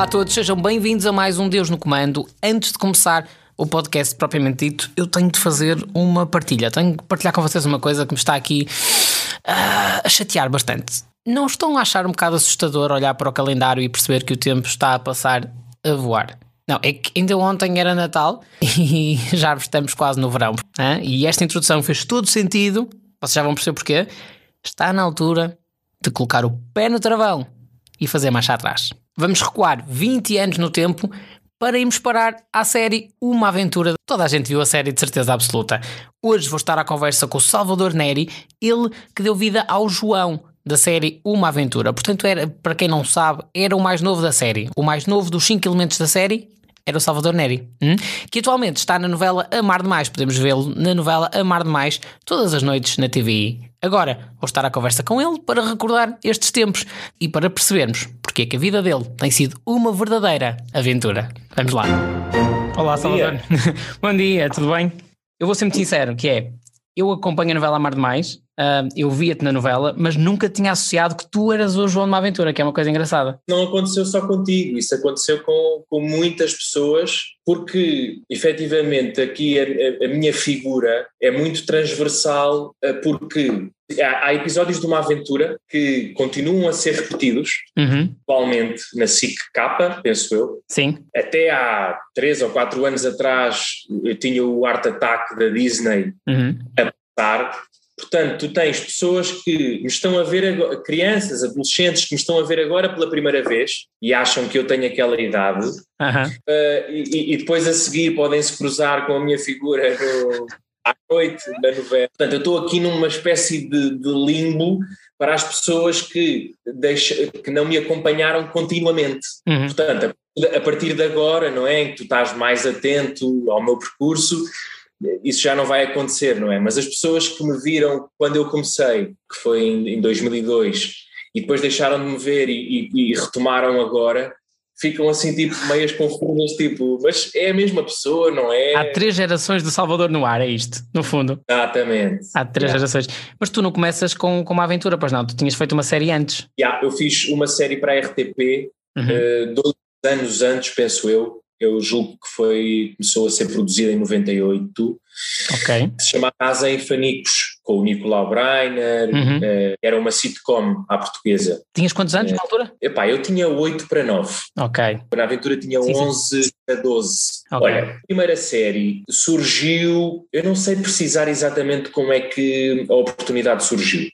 Olá a todos, sejam bem-vindos a mais um Deus no Comando. Antes de começar o podcast propriamente dito, eu tenho de fazer uma partilha. Tenho de partilhar com vocês uma coisa que me está aqui a chatear bastante. Não estão a achar um bocado assustador olhar para o calendário e perceber que o tempo está a passar a voar? Não, é que ainda ontem era Natal e já estamos quase no verão. Hein? E esta introdução fez todo sentido, vocês já vão perceber porquê. Está na altura de colocar o pé no travão e fazer marcha atrás. Vamos recuar 20 anos no tempo para irmos parar à série Uma Aventura. Toda a gente viu a série, de certeza absoluta. Hoje vou estar à conversa com o Salvador Neri, ele que deu vida ao João, da série Uma Aventura. Portanto, era, para quem não sabe, era o mais novo da série. O mais novo dos 5 elementos da série era o Salvador Neri, que atualmente está na novela Amar Demais. Podemos vê-lo na novela Amar Demais todas as noites na TVI. Agora vou estar à conversa com ele para recordar estes tempos e para percebermos porque é que a vida dele tem sido uma verdadeira aventura. Vamos lá. Olá, Salvador. Bom dia, tudo bem? Eu vou ser muito sincero, que é, eu acompanho a novela Amar Demais, eu via-te na novela, mas nunca tinha associado que tu eras o João de uma aventura, que é uma coisa engraçada. Não aconteceu só contigo, isso aconteceu com muitas pessoas, porque efetivamente aqui a minha figura é muito transversal, porque há episódios de Uma Aventura que continuam a ser repetidos, atualmente na SIC K, penso eu. Sim. Até há 3 ou 4 anos atrás eu tinha o Art Attack da Disney a passar. Portanto, tu tens pessoas que me estão a ver agora, crianças, adolescentes que me estão a ver agora pela primeira vez e acham que eu tenho aquela idade, e depois a seguir podem-se cruzar com a minha figura à noite da novela. Portanto, eu estou aqui numa espécie de limbo para as pessoas que não me acompanharam continuamente. Portanto, a partir de agora, não é, em que tu estás mais atento ao meu percurso, isso já não vai acontecer, não é? Mas as pessoas que me viram quando eu comecei, que foi em 2002, e depois deixaram de me ver e retomaram agora, ficam assim tipo meias confusas, tipo, mas é a mesma pessoa, não é? Há 3 gerações do Salvador no ar, é isto, no fundo. Exatamente. Há 3 gerações. Mas tu não começas com Uma Aventura, pois não? Tu tinhas feito uma série antes. Eu fiz uma série para a RTP, 12 anos antes, penso eu. Eu julgo que começou a ser produzida em 98, se chamava As Infanicos, com o Nicolau Breiner, era uma sitcom à portuguesa. Tinhas quantos anos na altura? Epá, eu tinha 8 para 9, na aventura tinha 11 a 12. Olha, a primeira série surgiu, eu não sei precisar exatamente como é que a oportunidade surgiu,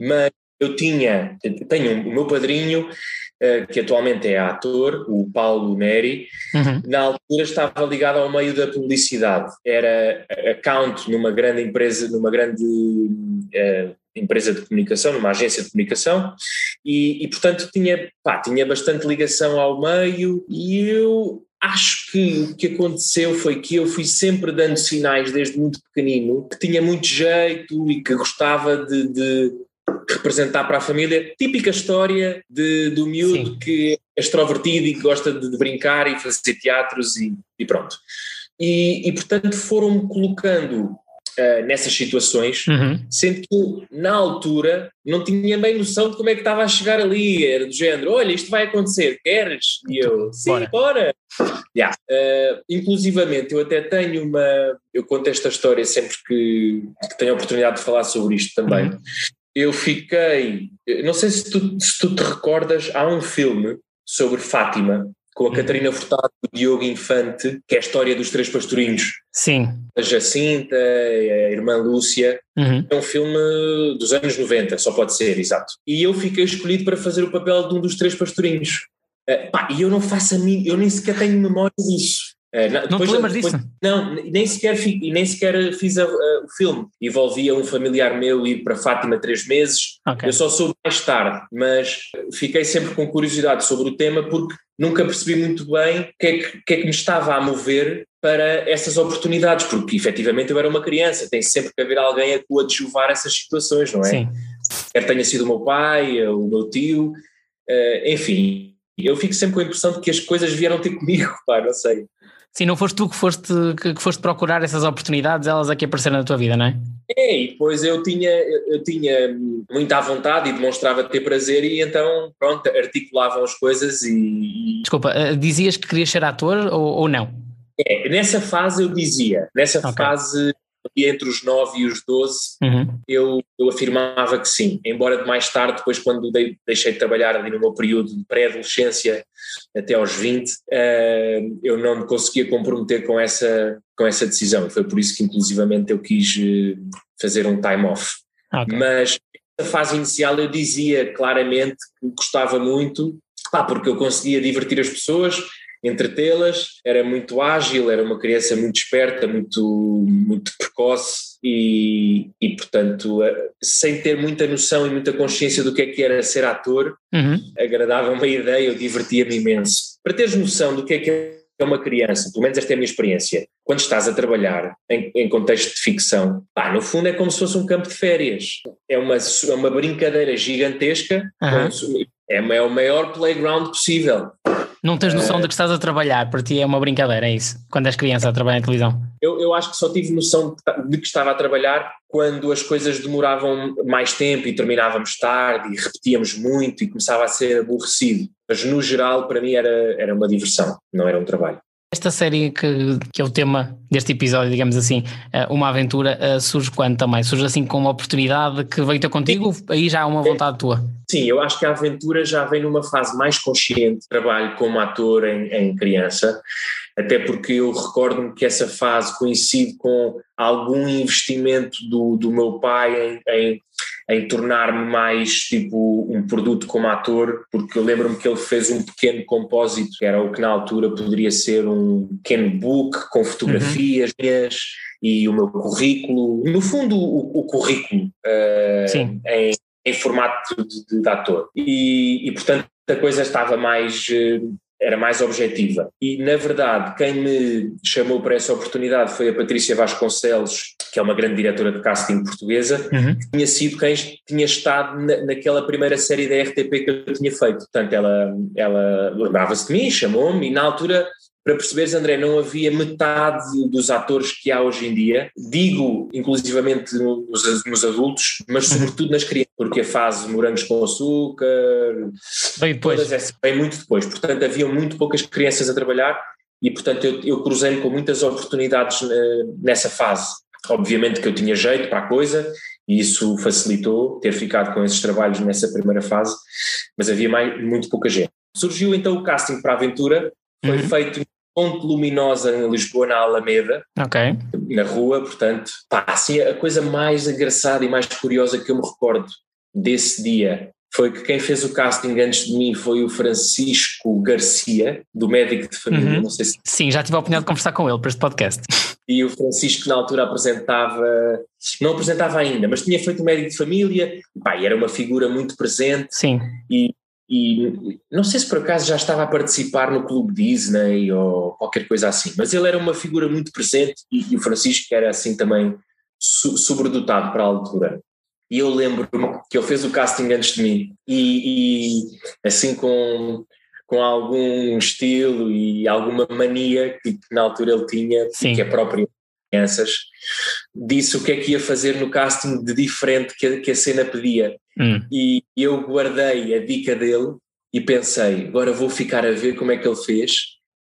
mas tenho o meu padrinho, que atualmente é ator, o Paulo Neri, na altura estava ligado ao meio da publicidade, era account numa grande empresa de comunicação, numa agência de comunicação, e portanto tinha bastante ligação ao meio, e eu acho que o que aconteceu foi que eu fui sempre dando sinais desde muito pequenino, que tinha muito jeito e que gostava de representar para a família, típica história do miúdo que é extrovertido e que gosta de brincar e fazer teatros e pronto. E portanto foram-me colocando nessas situações, sendo que na altura não tinha bem noção de como é que estava a chegar ali, era do género, olha, isto vai acontecer, queres? E eu, sim, bora! Inclusivamente eu até tenho eu conto esta história sempre que tenho a oportunidade de falar sobre isto também. Eu fiquei, não sei se tu te recordas, há um filme sobre Fátima, com a Catarina Furtado e o Diogo Infante, que é a história dos 3 pastorinhos. Sim. A Jacinta, a irmã Lúcia, é um filme dos anos 90, só pode ser, exato. E eu fiquei escolhido para fazer o papel de um dos 3 pastorinhos. E eu não faço a mim, eu nem sequer tenho memória disso. Não te lembras disso? Não, nem sequer fiz o filme. Envolvia um familiar meu ir para Fátima 3 meses. Eu só soube mais tarde, mas fiquei sempre com curiosidade sobre o tema porque nunca percebi muito bem o que é que me estava a mover para essas oportunidades, porque efetivamente eu era uma criança, tem sempre que haver alguém a coadjuvar essas situações, não é? Sim. Quer tenha sido o meu pai, o meu tio, enfim, eu fico sempre com a impressão de que as coisas vieram ter comigo, pá, não sei. Sim, não foste tu que foste procurar essas oportunidades, elas é que apareceram na tua vida, não é? É, e depois eu tinha muita vontade e demonstrava ter prazer e então, pronto, articulavam as coisas e... Desculpa, dizias que querias ser ator ou não? É, nessa fase eu dizia, nessa fase... Entre os 9 e os 12, eu afirmava que sim, embora de mais tarde, depois quando deixei de trabalhar ali no meu período de pré-adolescência até aos 20, eu não me conseguia comprometer com essa decisão, foi por isso que inclusivamente eu quis fazer um time off, Mas na fase inicial eu dizia claramente que gostava muito, porque eu conseguia divertir as pessoas, entretê-las, era muito ágil, era uma criança muito esperta, muito precoce e portanto, sem ter muita noção e muita consciência do que era ser ator, agradava-me a ideia, eu divertia-me imenso. Para teres noção do que é uma criança, pelo menos esta é a minha experiência, quando estás a trabalhar em contexto de ficção, no fundo é como se fosse um campo de férias, é uma brincadeira gigantesca, é o maior playground possível. Não tens noção de que estás a trabalhar, para ti é uma brincadeira, é isso? Quando és criança a trabalhar em televisão. Eu acho que só tive noção de que estava a trabalhar quando as coisas demoravam mais tempo e terminávamos tarde e repetíamos muito e começava a ser aborrecido. Mas no geral para mim era uma diversão, não era um trabalho. Esta série que é o tema deste episódio, digamos assim, Uma Aventura, surge quando também? Surge assim com uma oportunidade que veio ter contigo? Aí já há uma vontade tua? Sim, eu acho que a aventura já vem numa fase mais consciente de trabalho como ator em criança, até porque eu recordo-me que essa fase coincide com algum investimento do meu pai em tornar-me mais tipo um produto como ator, porque eu lembro-me que ele fez um pequeno compósito, que era o que na altura poderia ser um pequeno book com fotografias minhas e o meu currículo, no fundo o currículo em formato de ator e portanto a coisa era mais objetiva e na verdade quem me chamou para essa oportunidade foi a Patrícia Vasconcelos, que é uma grande diretora de casting portuguesa, que tinha sido quem tinha estado naquela primeira série da RTP que eu tinha feito, portanto ela lembrava-se de mim, chamou-me e na altura, para perceberes André, não havia metade dos atores que há hoje em dia, digo inclusivamente nos adultos, mas sobretudo nas crianças, porque a fase Morangos com Açúcar bem depois. Todas essas, bem muito depois, portanto havia muito poucas crianças a trabalhar e portanto eu cruzei-me com muitas oportunidades nessa fase. Obviamente que eu tinha jeito para a coisa e isso facilitou ter ficado com esses trabalhos nessa primeira fase, mas havia muito pouca gente. Surgiu então o casting para a aventura, foi feito na Ponte Luminosa em Lisboa, na Alameda, na rua, portanto, assim, a coisa mais engraçada e mais curiosa que eu me recordo desse dia foi que quem fez o casting antes de mim foi o Francisco Garcia, do Médico de Família, não sei se... Sim, já tive a oportunidade de conversar com ele para este podcast. E o Francisco na altura não apresentava ainda, mas tinha feito o Médico de Família, e era uma figura muito presente. Sim. E não sei se por acaso já estava a participar no Clube Disney ou qualquer coisa assim, mas ele era uma figura muito presente e o Francisco era assim também sobredotado para a altura. E eu lembro-me que ele fez o casting antes de mim e assim com algum estilo e alguma mania que na altura ele tinha, que é próprio de crianças, disse o que é que ia fazer no casting de diferente que a cena pedia. E eu guardei a dica dele e pensei, agora vou ficar a ver como é que ele fez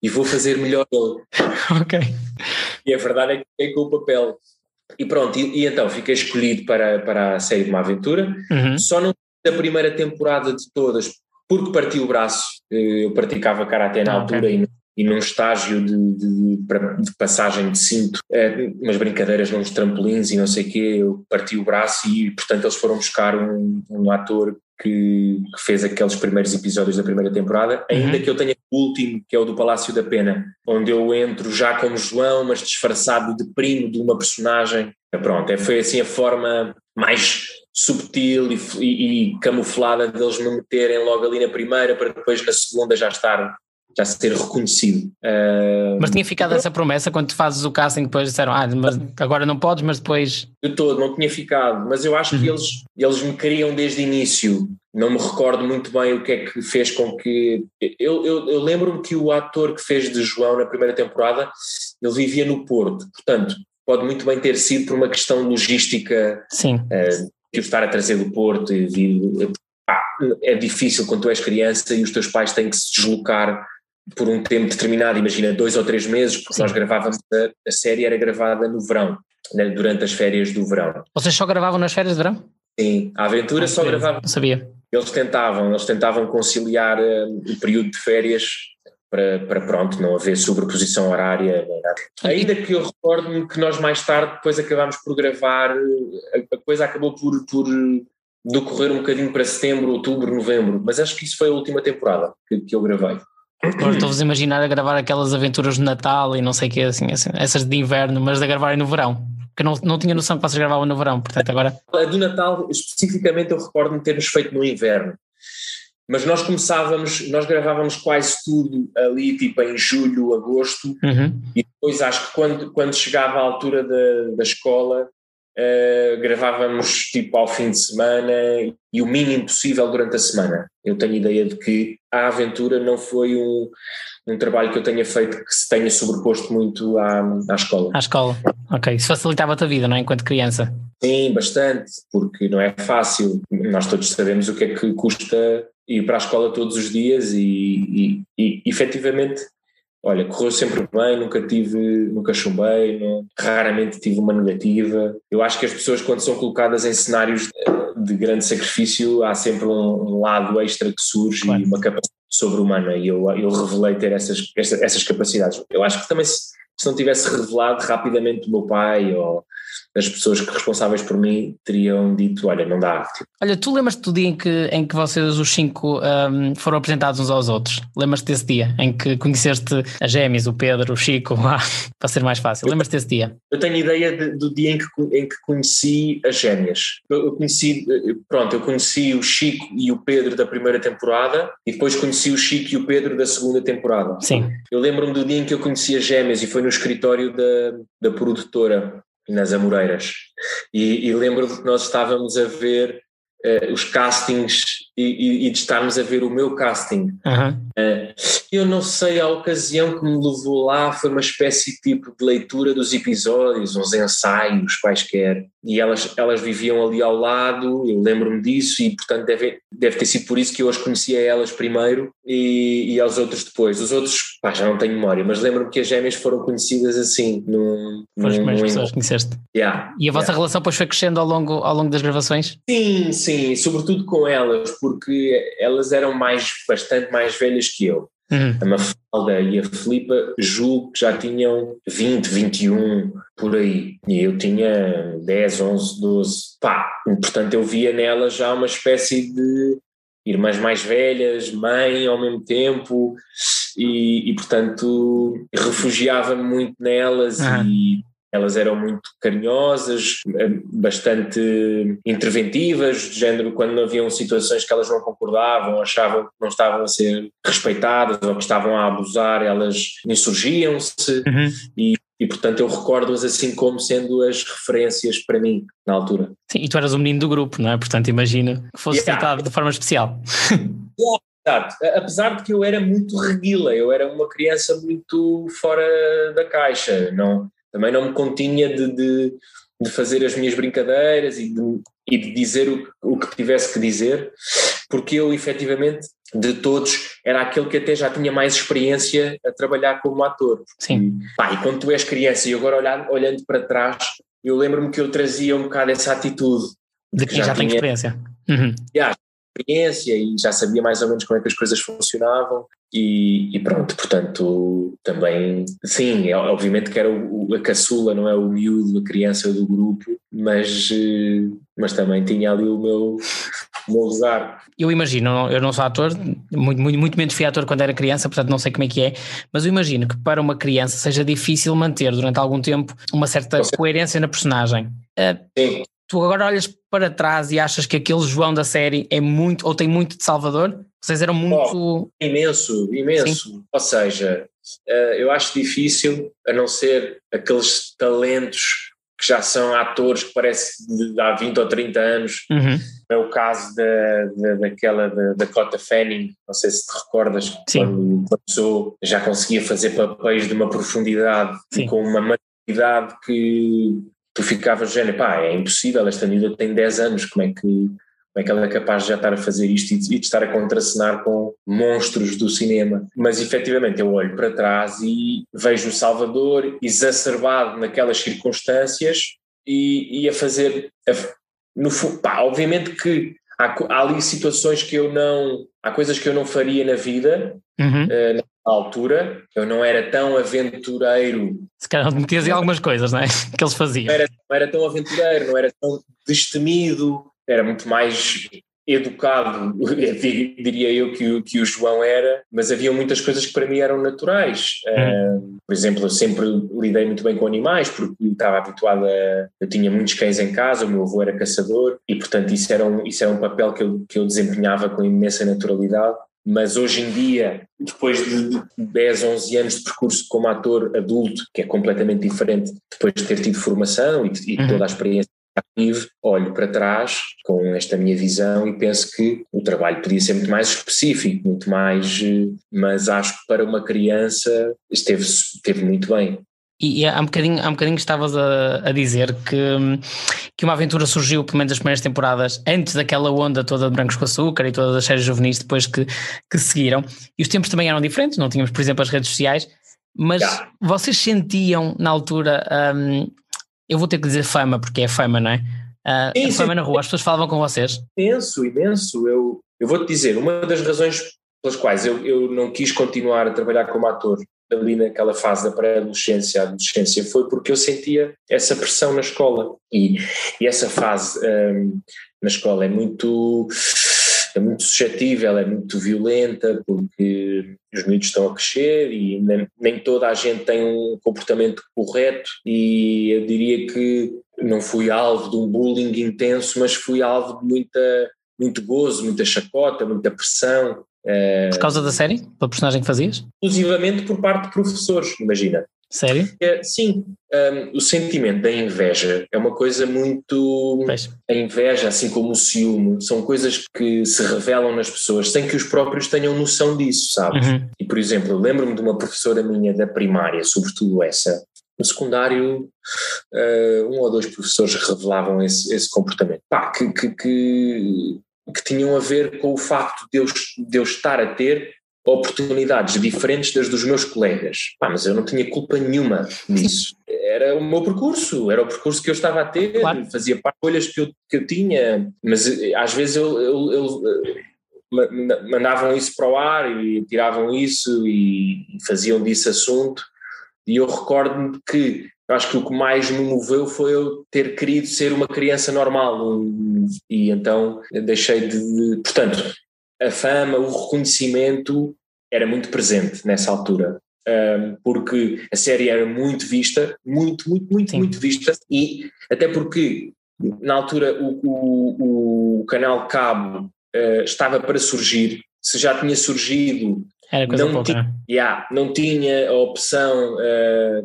e vou fazer melhor dele. E a verdade é que fiquei com o papel. E pronto, e então fiquei escolhido para a série de Uma Aventura, só não da primeira temporada de todas, porque parti o braço, eu praticava karaté na altura e num estágio de passagem de cinto, umas brincadeiras nos trampolins e não sei o quê, eu parti o braço e portanto eles foram buscar um ator que fez aqueles primeiros episódios da primeira temporada, ainda que eu tenha o último, que é o do Palácio da Pena, onde eu entro já como João, mas disfarçado de primo de uma personagem. Pronto, foi assim a forma mais subtil e camuflada deles me meterem logo ali na primeira, para depois na segunda já ser reconhecido. Mas tinha ficado essa promessa quando tu fazes o casting, depois disseram, mas agora não podes, mas depois... De todo, não tinha ficado, mas eu acho que eles me queriam desde o início, não me recordo muito bem o que é que fez com que... Eu lembro-me que o ator que fez de João na primeira temporada, ele vivia no Porto, portanto, pode muito bem ter sido por uma questão logística. Sim. Que estar a trazer do Porto e vir, é difícil quando tu és criança e os teus pais têm que se deslocar por um tempo determinado, imagina 2 ou 3 meses, porque sim, nós gravávamos, a série era gravada no verão, né, durante as férias do verão. Vocês só gravavam nas férias de verão? Sim, a Aventura não, só gravava. Não sabia. Eles tentavam conciliar o período de férias para pronto, não haver sobreposição horária nem nada. Ainda que eu recordo-me que nós mais tarde depois acabámos por gravar, a coisa acabou por decorrer um bocadinho para setembro, outubro, novembro, mas acho que isso foi a última temporada que eu gravei. Estou-vos a imaginar a gravar aquelas aventuras de Natal e não sei o que, assim, essas de inverno, mas a gravarem no verão, porque não tinha noção que vocês gravavam no verão, portanto agora… A do Natal especificamente eu recordo-me termos feito no inverno, mas nós gravávamos quase tudo ali tipo em julho, agosto, e depois acho que quando chegava a altura da escola… gravávamos tipo ao fim de semana e o mínimo possível durante a semana. Eu tenho ideia de que a Aventura não foi um trabalho que eu tenha feito que se tenha sobreposto muito à escola. À escola, ok. Isso facilitava-te a vida, não é? Enquanto criança. Sim, bastante, porque não é fácil. Nós todos sabemos o que é que custa ir para a escola todos os dias e efetivamente… Olha, correu sempre bem, nunca chumbei, não, raramente tive uma negativa. Eu acho que as pessoas quando são colocadas em cenários de grande sacrifício há sempre um lado extra que surge, claro, e uma capacidade sobre-humana, e eu revelei ter essas capacidades. Eu acho que também se não tivesse revelado rapidamente o meu pai ou as pessoas responsáveis por mim teriam dito, olha, não dá. Olha, tu lembras-te do dia em que vocês os 5 foram apresentados uns aos outros? Lembras-te desse dia em que conheceste a Gêmeas, o Pedro, o Chico, para ser mais fácil, lembras-te desse dia? Eu tenho ideia do dia em que conheci as Gêmeas. Eu conheci o Chico e o Pedro da primeira temporada e depois conheci o Chico e o Pedro da segunda temporada. Sim. Eu lembro-me do dia em que eu conheci as Gêmeas e foi no escritório da produtora, nas Amoreiras, e lembro-me que nós estávamos a ver os castings e de estarmos a ver o meu casting. Eu não sei, a ocasião que me levou lá foi uma espécie tipo de leitura dos episódios, uns ensaios quaisquer, e elas viviam ali ao lado, eu lembro-me disso, e portanto deve ter sido por isso que eu as conhecia, elas primeiro e aos outros depois. Os outros, já não tenho memória, mas lembro-me que as Gêmeas foram conhecidas assim. Foram as primeiras pessoas que conheceste. E a vossa relação depois foi crescendo ao longo das gravações? Sim, sobretudo com elas, porque elas eram bastante mais velhas que eu. A Mafalda e a Filipa, julgo que já tinham 20, 21, por aí, e eu tinha 10, 11, 12, portanto eu via nelas já uma espécie de irmãs mais velhas, mãe ao mesmo tempo, e portanto refugiava-me muito nelas. E elas eram muito carinhosas, bastante interventivas, de género, quando haviam situações que elas não concordavam, achavam que não estavam a ser respeitadas ou que estavam a abusar, elas insurgiam-se. E portanto eu recordo-as assim como sendo as referências para mim na altura. Sim, e tu eras o menino do grupo, não é? Portanto imagino que fosse tratado de forma especial. Exato, apesar de que eu era muito reguila, eu era uma criança muito fora da caixa, não... Também não me continha de fazer as minhas brincadeiras e de dizer o que tivesse que dizer, porque eu efetivamente, de todos, era aquele que até já tinha mais experiência a trabalhar como ator. Sim. E quando tu és criança, e agora olhando para trás, eu lembro-me que eu trazia um bocado essa atitude. De que já tem experiência. E já sabia mais ou menos como é que as coisas funcionavam e pronto, portanto também, sim, obviamente que era a caçula, não é, o miúdo, a criança do grupo, mas também tinha ali o meu lugar. Eu imagino, eu não sou ator, muito menos fui ator quando era criança, portanto não sei como é que é, mas eu imagino que para uma criança seja difícil manter durante algum tempo uma certa coerência na personagem. Sim. Tu agora olhas para trás e achas que aquele João da série é muito, ou tem muito de Salvador? Vocês eram muito… Imenso. Sim. Ou seja, eu acho difícil, a não ser aqueles talentos que já são atores que parece de há 20 ou 30 anos. É o caso daquela da Dakota Fanning, não sei se te recordas, quando começou já conseguia fazer papéis de uma profundidade e com uma idade que tu ficavas de género, pá, é impossível, esta miúda tem 10 anos, como é que ela é capaz de já estar a fazer isto e de estar a contracenar com monstros do cinema? Mas efetivamente eu olho para trás e vejo o Salvador exacerbado naquelas circunstâncias e a fazer, no fundo, pá, obviamente que há ali situações que eu não, há coisas que eu não faria na vida, na altura, eu não era tão aventureiro. Se calhar metias em algumas coisas, não é? Que eles faziam. Não era tão aventureiro, não era tão destemido, era muito mais educado, diria eu, que o João era, mas havia muitas coisas que para mim eram naturais. Por exemplo, eu sempre lidei muito bem com animais, porque estava habituado eu tinha muitos cães em casa, o meu avô era caçador, e portanto isso era um papel que eu desempenhava com imensa naturalidade. Mas hoje em dia, depois de 10, 11 anos de percurso como ator adulto, que é completamente diferente depois de ter tido formação e toda a experiência que tive, olho para trás com esta minha visão e penso que o trabalho podia ser muito mais específico, muito mais… mas acho que para uma criança esteve muito bem. E há um bocadinho estavas a dizer que Uma Aventura surgiu, pelo menos as primeiras temporadas, antes daquela onda toda de Morangos com Açúcar e todas as séries juvenis depois que seguiram, e os tempos também eram diferentes, não tínhamos, por exemplo, as redes sociais, mas vocês sentiam na altura, eu vou ter que dizer fama, porque é fama, não é? Sim, fama na rua, as pessoas falavam com vocês? Imenso, eu vou-te dizer, uma das razões pelas quais eu não quis continuar a trabalhar como ator ali naquela fase da pré-adolescência, adolescência, foi porque eu sentia essa pressão na escola e essa fase na escola é muito suscetível, é muito violenta, porque os miúdos estão a crescer e nem toda a gente tem um comportamento correto, e eu diria que não fui alvo de um bullying intenso, mas fui alvo de muito gozo, muita chacota, muita pressão. Por causa da série? Pela personagem que fazias? Exclusivamente por parte de professores, imagina. Sério? Sim, o sentimento da inveja é uma coisa muito… Pois. A inveja, assim como o ciúme, são coisas que se revelam nas pessoas sem que os próprios tenham noção disso, sabes? E, por exemplo, eu lembro-me de uma professora minha da primária, sobretudo essa. No secundário, um ou dois professores revelavam esse comportamento. Pá, que tinham a ver com o facto de eu estar a ter oportunidades diferentes das dos meus colegas. Pá, mas eu não tinha culpa nenhuma nisso. Era o meu percurso, era o percurso que eu estava a ter, claro. Fazia parte de escolhas que eu tinha, mas às vezes eu mandavam isso para o ar e tiravam isso e faziam disso assunto, e eu recordo-me que acho que o que mais me moveu foi eu ter querido ser uma criança normal, e então deixei de… Portanto, a fama, o reconhecimento era muito presente nessa altura, porque a série era muito vista, muito vista, e até porque na altura o canal Cabo estava para surgir, se já tinha surgido… Era coisa pouca, né? Não tinha a opção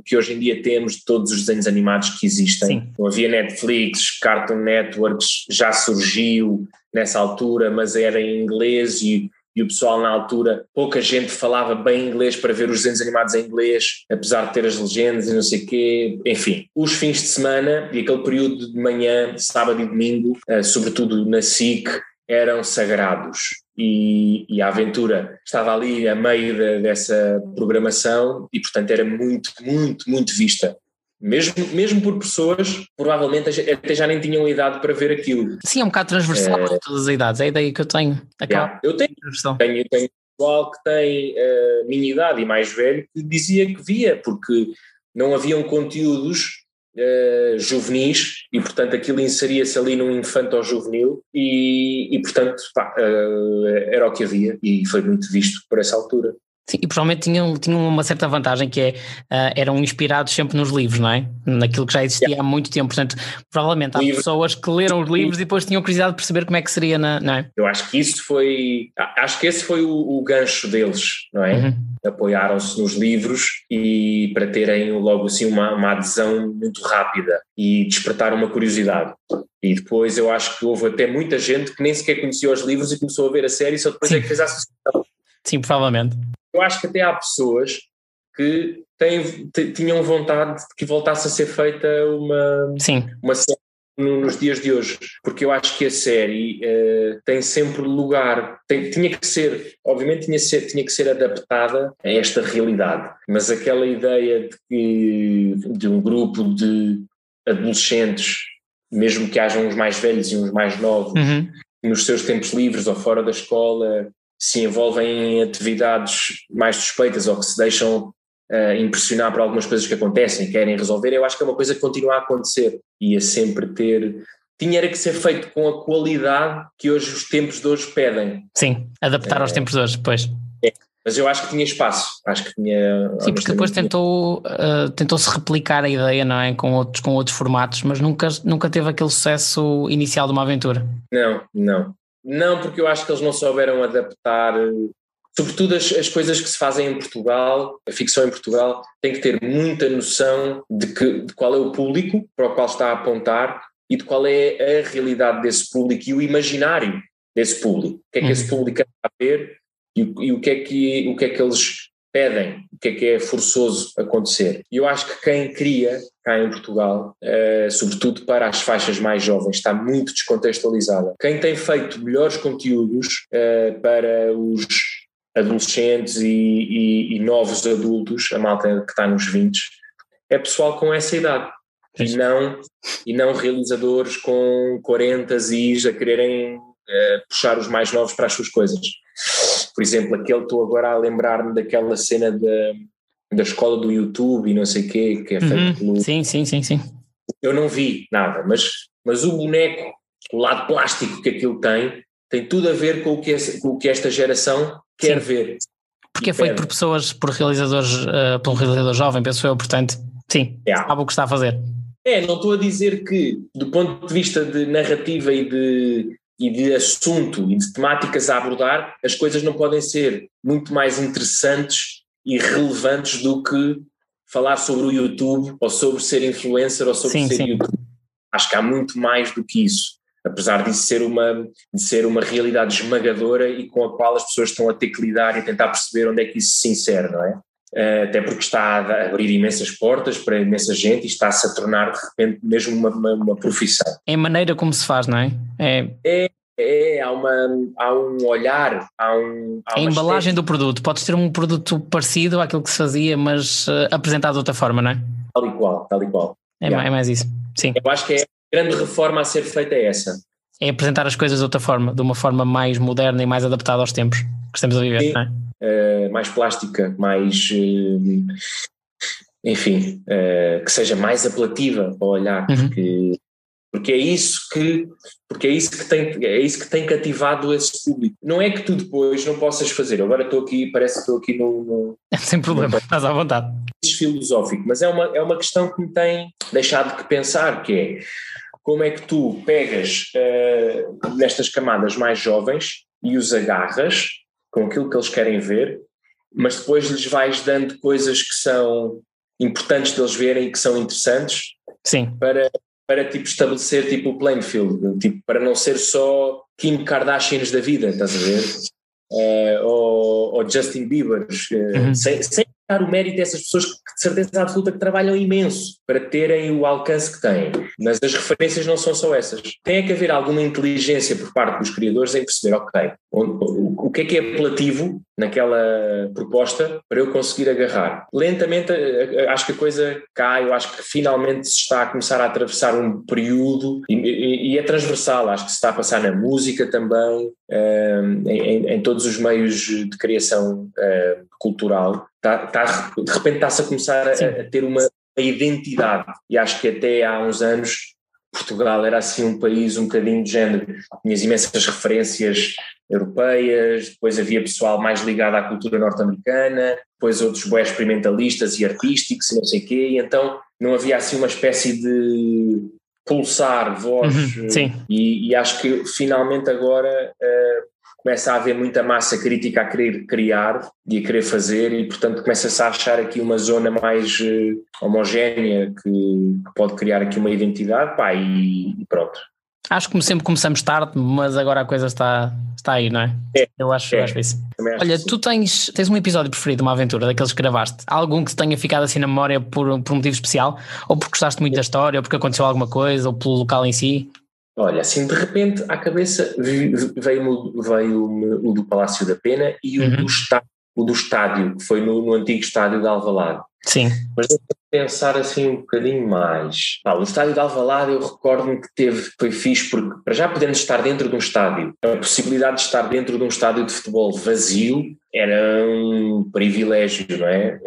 que hoje em dia temos de todos os desenhos animados que existem. Sim. Não havia Netflix, Cartoon Networks já surgiu nessa altura, mas era em inglês e o pessoal na altura, pouca gente falava bem inglês para ver os desenhos animados em inglês, apesar de ter as legendas e não sei o quê, enfim. Os fins de semana e aquele período de manhã, sábado e domingo, sobretudo na SIC, eram sagrados. E a aventura estava ali a meio dessa programação e, portanto, era muito vista. Mesmo por pessoas, provavelmente, até já nem tinham idade para ver aquilo. Sim, é um bocado transversal para todas as idades, é a ideia que eu tenho. Eu tenho pessoal que tem a minha idade e mais velho que dizia que via, porque não haviam conteúdos juvenis e, portanto, aquilo inseria-se ali num infanto ou juvenil e portanto, pá, era o que havia e foi muito visto por essa altura. Sim, e provavelmente tinham uma certa vantagem que é, eram inspirados sempre nos livros, não é? Naquilo que já existia há muito tempo, portanto, provavelmente há pessoas que leram os livros e depois tinham curiosidade de perceber como é que seria, não é? Eu acho que esse foi o gancho deles, não é? Apoiaram-se nos livros e para terem logo assim uma adesão muito rápida e despertar uma curiosidade. E depois eu acho que houve até muita gente que nem sequer conhecia os livros e começou a ver a série, só depois é que fez a associação. Sim, provavelmente. Eu acho que até há pessoas que tinham vontade de que voltasse a ser feita uma série nos dias de hoje, porque eu acho que a série tem sempre lugar, tinha que ser, obviamente tinha que ser adaptada a esta realidade, mas aquela ideia de um grupo de adolescentes, mesmo que hajam uns mais velhos e uns mais novos, nos seus tempos livres ou fora da escola se envolvem em atividades mais suspeitas ou que se deixam impressionar por algumas coisas que acontecem, querem resolver, eu acho que é uma coisa que continua a acontecer e a sempre ter... Tinha que ser feito com a qualidade que hoje os tempos de hoje pedem. Sim, adaptar aos tempos de hoje, pois. É. Mas eu acho que tinha espaço, acho que tinha... Sim, porque depois tentou-se replicar a ideia, não é? Com outros formatos, mas nunca teve aquele sucesso inicial de Uma Aventura. Não, porque eu acho que eles não souberam adaptar... Sobretudo as coisas que se fazem em Portugal, a ficção em Portugal tem que ter muita noção de qual é o público para o qual está a apontar e de qual é a realidade desse público e o imaginário desse público. O que é que esse público está a ver e o que é que eles pedem, o que é forçoso acontecer. E eu acho que quem cria cá em Portugal, sobretudo para as faixas mais jovens, está muito descontextualizada. Quem tem feito melhores conteúdos para os adolescentes e novos adultos, a malta que está nos 20, é pessoal com essa idade e não realizadores com 40 e a quererem puxar os mais novos para as suas coisas. Por exemplo, estou agora a lembrar-me daquela cena da escola do YouTube e não sei o quê, que é feito pelo... Sim. Eu não vi nada, mas o boneco, o lado plástico que aquilo tem tudo a ver com o que esta geração quer ver. Porque foi por pessoas, por realizadores, por um realizador jovem, penso eu, portanto, sabe o que está a fazer. Não estou a dizer que, do ponto de vista de narrativa e de assunto e de temáticas a abordar, as coisas não podem ser muito mais interessantes e relevantes do que falar sobre o YouTube ou sobre ser influencer ou sobre ser YouTube. Acho que há muito mais do que isso, apesar disso de ser uma realidade esmagadora e com a qual as pessoas estão a ter que lidar e tentar perceber onde é que isso se insere, não é? Até porque está a abrir imensas portas para imensa gente e está-se a tornar de repente mesmo uma profissão. É a maneira como se faz, não é? Há um olhar, há uma embalagem do produto. Podes ter um produto parecido àquilo que se fazia, mas apresentado de outra forma, não é? Tal e qual. É mais isso, sim. Eu acho que grande reforma a ser feita é essa. É apresentar as coisas de outra forma, de uma forma mais moderna e mais adaptada aos tempos que estamos a viver, não é? Mais plástica, mais... enfim, que seja mais apelativa ao olhar, porque é isso que tem cativado esse público. Não é que tu depois não possas fazer, agora estou aqui, parece que estou aqui no... Sem problema, estás à vontade. Filosófico, mas é uma questão que me tem deixado de pensar, que é como é que tu pegas nestas camadas mais jovens e os agarras com aquilo que eles querem ver, mas depois lhes vais dando coisas que são importantes deles verem e que são interessantes, para tipo, estabelecer tipo o playing field, tipo, para não ser só Kim Kardashians da vida, estás a ver? Ou Justin Bieber, sem dar o mérito a essas pessoas que de certeza absoluta que trabalham imenso para terem o alcance que têm, mas as referências não são só essas. Tem que haver alguma inteligência por parte dos criadores em perceber, ok, o que é apelativo naquela proposta para eu conseguir agarrar. Lentamente acho que a coisa cai, eu acho que finalmente se está a começar a atravessar um período e é transversal, acho que se está a passar na música também, em todos os meios de criação cultural. De repente está-se a começar a ter uma identidade, e acho que até há uns anos Portugal era assim um país um bocadinho de género, tinhas imensas referências europeias, depois havia pessoal mais ligado à cultura norte-americana, depois outros bué experimentalistas e artísticos e não sei o quê, e então não havia assim uma espécie de pulsar, voz, e acho que finalmente agora... começa a haver muita massa crítica a querer criar e a querer fazer, e portanto começa-se a achar aqui uma zona mais homogénea que pode criar aqui uma identidade, e pronto. Acho que como sempre começamos tarde, mas agora a coisa está aí, não é? É. Eu acho isso. Olha, tu tens um episódio preferido, uma aventura, daqueles que gravaste? Algum que te tenha ficado assim na memória por um motivo especial? Ou porque gostaste muito da história, ou porque aconteceu alguma coisa, ou pelo local em si? Olha, assim de repente à cabeça veio-me o do Palácio da Pena e o do estádio, que foi no antigo estádio de Alvalade. Sim. Mas deixa eu pensar assim um bocadinho mais. No estádio de Alvalade eu recordo-me que foi fixe, porque para já podendo estar dentro de um estádio, a possibilidade de estar dentro de um estádio de futebol vazio era um privilégio, não é?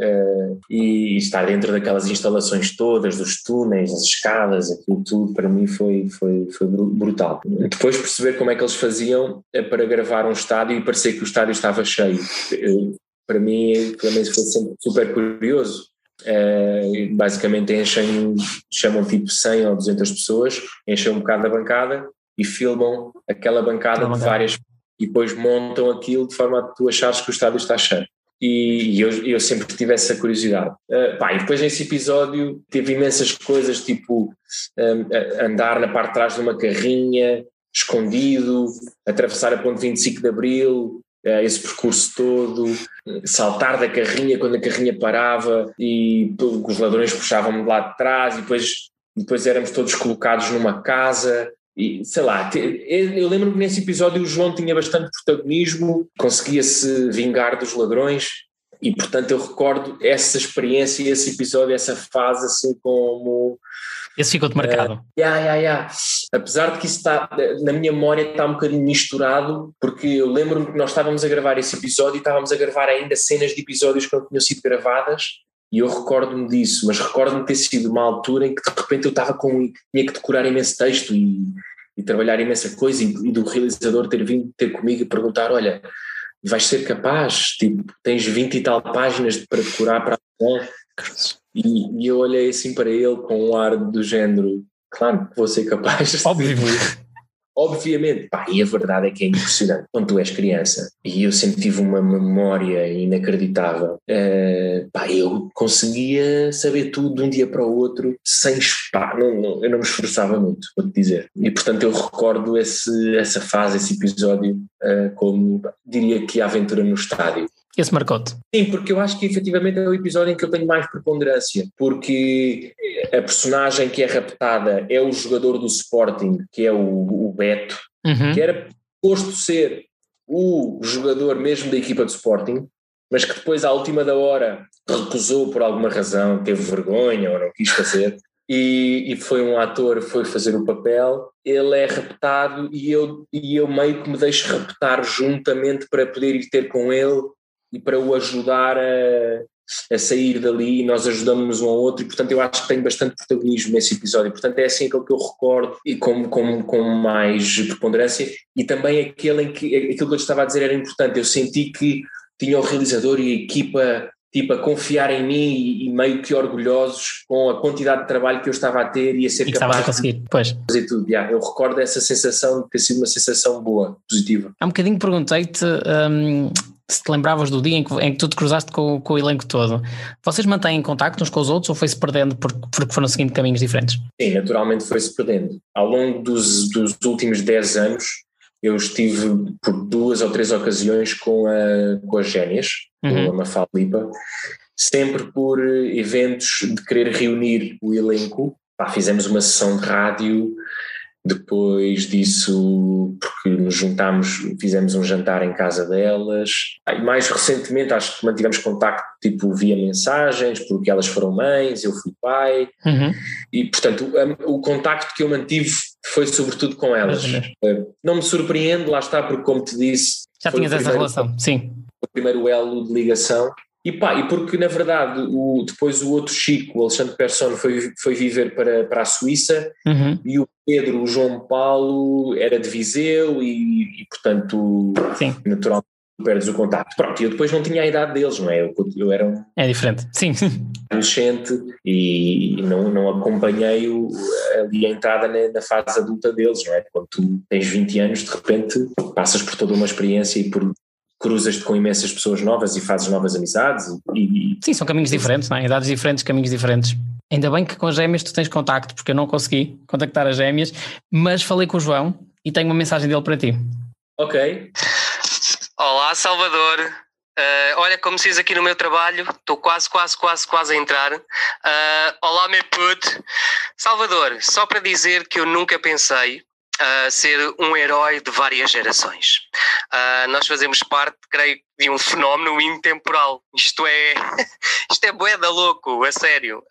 E estar dentro daquelas instalações todas, dos túneis, as escadas, aquilo tudo, para mim foi brutal. Depois perceber como é que eles faziam para gravar um estádio e parecer que o estádio estava cheio. Para mim também foi sempre super curioso. Basicamente chamam tipo 100 ou 200 pessoas, enchem um bocado da bancada e filmam aquela bancada de várias, e depois montam aquilo de forma a tu achares que o estádio está cheio. E eu sempre tive essa curiosidade. E depois nesse episódio teve imensas coisas, tipo andar na parte de trás de uma carrinha, escondido, atravessar a Ponte 25 de Abril, esse percurso todo, saltar da carrinha quando a carrinha parava e os ladrões puxavam-me de lá de trás, e depois éramos todos colocados numa casa. E sei lá, eu lembro-me que nesse episódio o João tinha bastante protagonismo, conseguia-se vingar dos ladrões, e portanto eu recordo essa experiência, esse episódio, essa fase assim como… Esse ficou-te marcado. Apesar de que isso está, na minha memória está um bocadinho misturado, porque eu lembro-me que nós estávamos a gravar esse episódio e estávamos a gravar ainda cenas de episódios que não tinham sido gravadas, e eu recordo-me disso, mas recordo-me ter sido uma altura em que de repente eu estava tinha que decorar imenso texto e trabalhar imensa coisa, e do realizador ter vindo ter comigo e perguntar: olha, vais ser capaz? Tipo, tens 20 e tal páginas para decorar para a... E eu olhei assim para ele com um ar do género: claro que vou ser capaz. Obviamente. E a verdade é que é impressionante. Quando tu és criança, e eu sempre tive uma memória inacreditável, eu conseguia saber tudo de um dia para o outro sem esforço. Eu não me esforçava muito, vou-te dizer. E portanto eu recordo essa fase, esse episódio, como diria que a aventura no estádio. Esse marcou-te? Sim, porque eu acho que efetivamente é o episódio em que eu tenho mais preponderância, porque a personagem que é raptada é o jogador do Sporting, que é o Beto, que era posto ser o jogador mesmo da equipa do Sporting, mas que depois à última da hora recusou por alguma razão, teve vergonha ou não quis fazer, e foi um ator, foi fazer o papel. Ele é raptado e eu meio que me deixo raptar juntamente para poder ir ter com ele e para o ajudar a sair dali, e nós ajudamos-nos um ao outro, e portanto eu acho que tenho bastante protagonismo nesse episódio. Portanto é assim aquele que eu recordo e com mais preponderância, e também aquele em que aquilo que eu estava a dizer era importante. Eu senti que tinha o realizador e a equipa tipo a confiar em mim, e meio que orgulhosos com a quantidade de trabalho que eu estava a ter e a ser capaz de conseguir fazer tudo. Eu recordo essa sensação de ter sido uma sensação boa, positiva. Há um bocadinho perguntei-te se te lembravas do dia em que tu te cruzaste com o elenco todo. Vocês mantêm contacto uns com os outros, ou foi-se perdendo porque foram seguindo caminhos diferentes? Sim, naturalmente foi-se perdendo. Ao longo dos últimos 10 anos eu estive por 2 ou 3 ocasiões com as Gêmeas, com a Mafalda, sempre por eventos de querer reunir o elenco. Fizemos uma sessão de rádio. Depois disso, porque nos juntámos, fizemos um jantar em casa delas. E mais recentemente acho que mantivemos contacto tipo via mensagens, porque elas foram mães, eu fui pai, e portanto o contacto que eu mantive foi sobretudo com elas. Não me surpreendo, lá está, porque como te disse… Já tinhas essa relação, sim. O primeiro elo de ligação. E porque na verdade depois o outro Chico, o Alexandre Persson, foi viver para a Suíça, e o Pedro, o João Paulo, era de Viseu, e portanto, sim, naturalmente perdes o contacto. E eu depois não tinha a idade deles, não é? Eu era um... É diferente, sim. Adolescente, e não acompanhei ali a entrada na fase adulta deles, não é? Quando tu tens 20 anos, de repente passas por toda uma experiência e por... cruzas-te com imensas pessoas novas e fazes novas amizades. Sim, são caminhos diferentes, não é? Idades diferentes, caminhos diferentes. Ainda bem que com as Gêmeas tu tens contacto, porque eu não consegui contactar as Gêmeas, mas falei com o João e tenho uma mensagem dele para ti. Ok. Olá, Salvador. Olha, como se diz aqui no meu trabalho, estou quase a entrar. Olá, meu puto. Salvador, só para dizer que eu nunca pensei ser um herói de várias gerações. Nós fazemos parte, creio, de um fenómeno intemporal. Isto é bué da louco, a sério.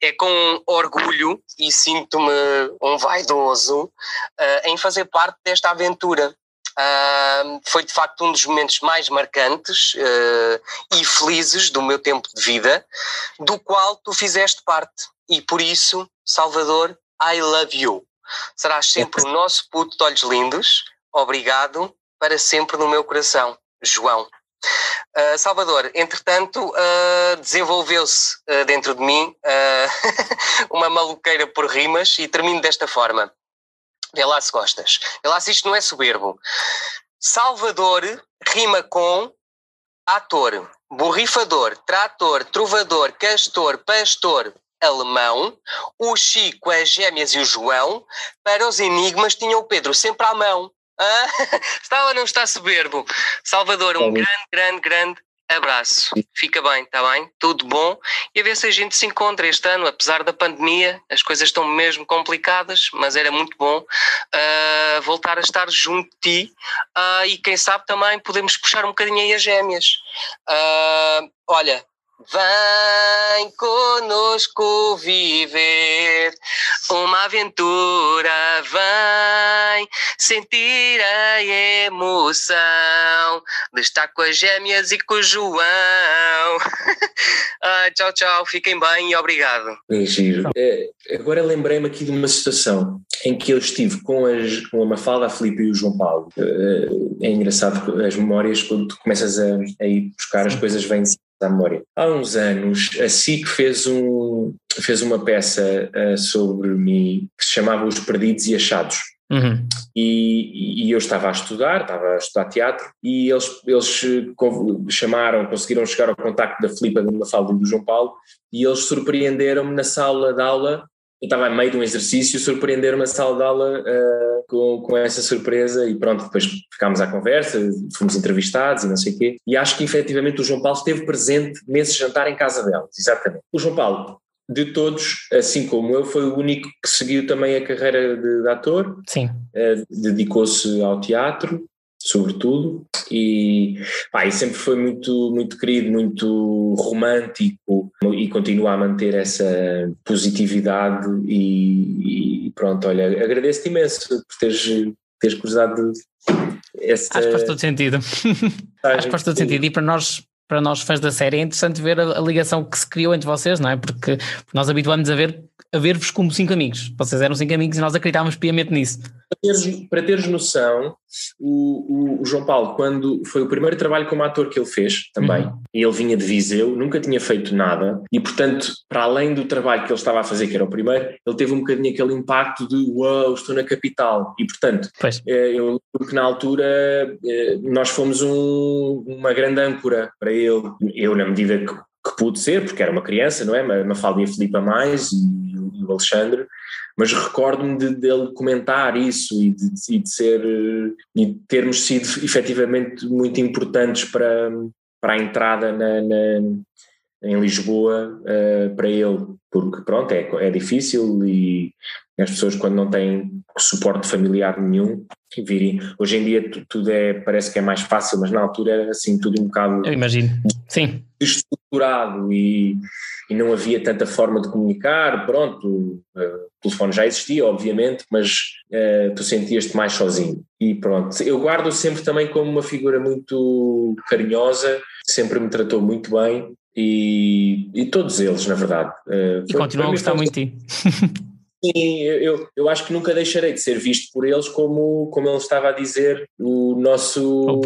É com orgulho e sinto-me um vaidoso em fazer parte desta aventura. Foi de facto um dos momentos mais marcantes e felizes do meu tempo de vida, do qual tu fizeste parte, e por isso, Salvador, I love you. Serás sempre o nosso puto de olhos lindos. Obrigado, para sempre no meu coração, João. Salvador, entretanto, desenvolveu-se dentro de mim uma maluqueira por rimas, e termino desta forma. Vê lá se gostas. Vê lá se isto não é soberbo. Salvador rima com ator, borrifador, trator, trovador, castor, pastor, alemão. O Chico, as Gêmeas e o João. Para os enigmas tinha o Pedro sempre à mão. Ah, está ou não está soberbo? Salvador, um grande abraço. Fica bem, está bem? Tudo bom? E a ver se a gente se encontra este ano, apesar da pandemia. As coisas estão mesmo complicadas, mas era muito bom voltar a estar junto de ti, e quem sabe também podemos puxar um bocadinho aí as Gêmeas. Olha, vem conosco viver uma aventura, vem sentir a emoção de estar com as Gêmeas e com o João. Tchau, fiquem bem e obrigado. É giro. Agora lembrei-me aqui de uma situação em que eu estive com a Mafalda, a Filipe e o João Paulo. É engraçado as memórias, quando tu começas a ir buscar as coisas, vêm-se à memória. Há uns anos a SIC fez uma peça sobre mim que se chamava Os Perdidos e Achados. Uhum. E eu estava a estudar teatro, e eles conseguiram chegar ao contacto da Filipa, da Mafalda e do João Paulo, e eles surpreenderam-me na sala de aula. Eu estava a meio de um exercício, surpreenderam-me na sala de aula com essa surpresa, e pronto, depois ficámos à conversa, fomos entrevistados e não sei o quê, e acho que efetivamente o João Paulo esteve presente nesse jantar em casa delas, exatamente. O João Paulo, de todos, assim como eu, foi o único que seguiu também a carreira de ator. Sim. Dedicou-se ao teatro, sobretudo, e sempre foi muito, muito querido, muito romântico, e continua a manter essa positividade, e pronto, olha, agradeço-te imenso por teres cruzado essa... Acho que faz todo sentido. Acho que faz todo sentido, e para nós fãs da série é interessante ver a ligação que se criou entre vocês, não é? Porque nós habituámos a ver-vos como 5 amigos. Vocês eram 5 amigos e nós acreditávamos piamente nisso. Para teres noção, o João Paulo, quando foi o primeiro trabalho como ator que ele fez também, ele vinha de Viseu, nunca tinha feito nada, e portanto, para além do trabalho que ele estava a fazer, que era o primeiro, ele teve um bocadinho aquele impacto de uau, estou na capital, e portanto, eu lembro que na altura nós fomos uma grande âncora para ele. Eu, na medida que pude ser, porque era uma criança, não é? Mafalda e a Filipa mais, e o Alexandre, mas recordo-me dele comentar isso e de termos sido efetivamente muito importantes para a entrada em Lisboa para ele, porque pronto, é difícil, e as pessoas quando não têm suporte familiar nenhum virem. Hoje em dia tudo parece que é mais fácil, mas na altura era assim tudo um bocado... Eu imagino, sim. Estruturado, e não havia tanta forma de comunicar, pronto, o telefone já existia, obviamente, mas tu sentias-te mais sozinho, e pronto. Eu guardo sempre também como uma figura muito carinhosa, sempre me tratou muito bem, e todos eles, na verdade. E continuam a gostar muito de ti. Sim, eu acho que nunca deixarei de ser visto por eles como ele estava a dizer, o nosso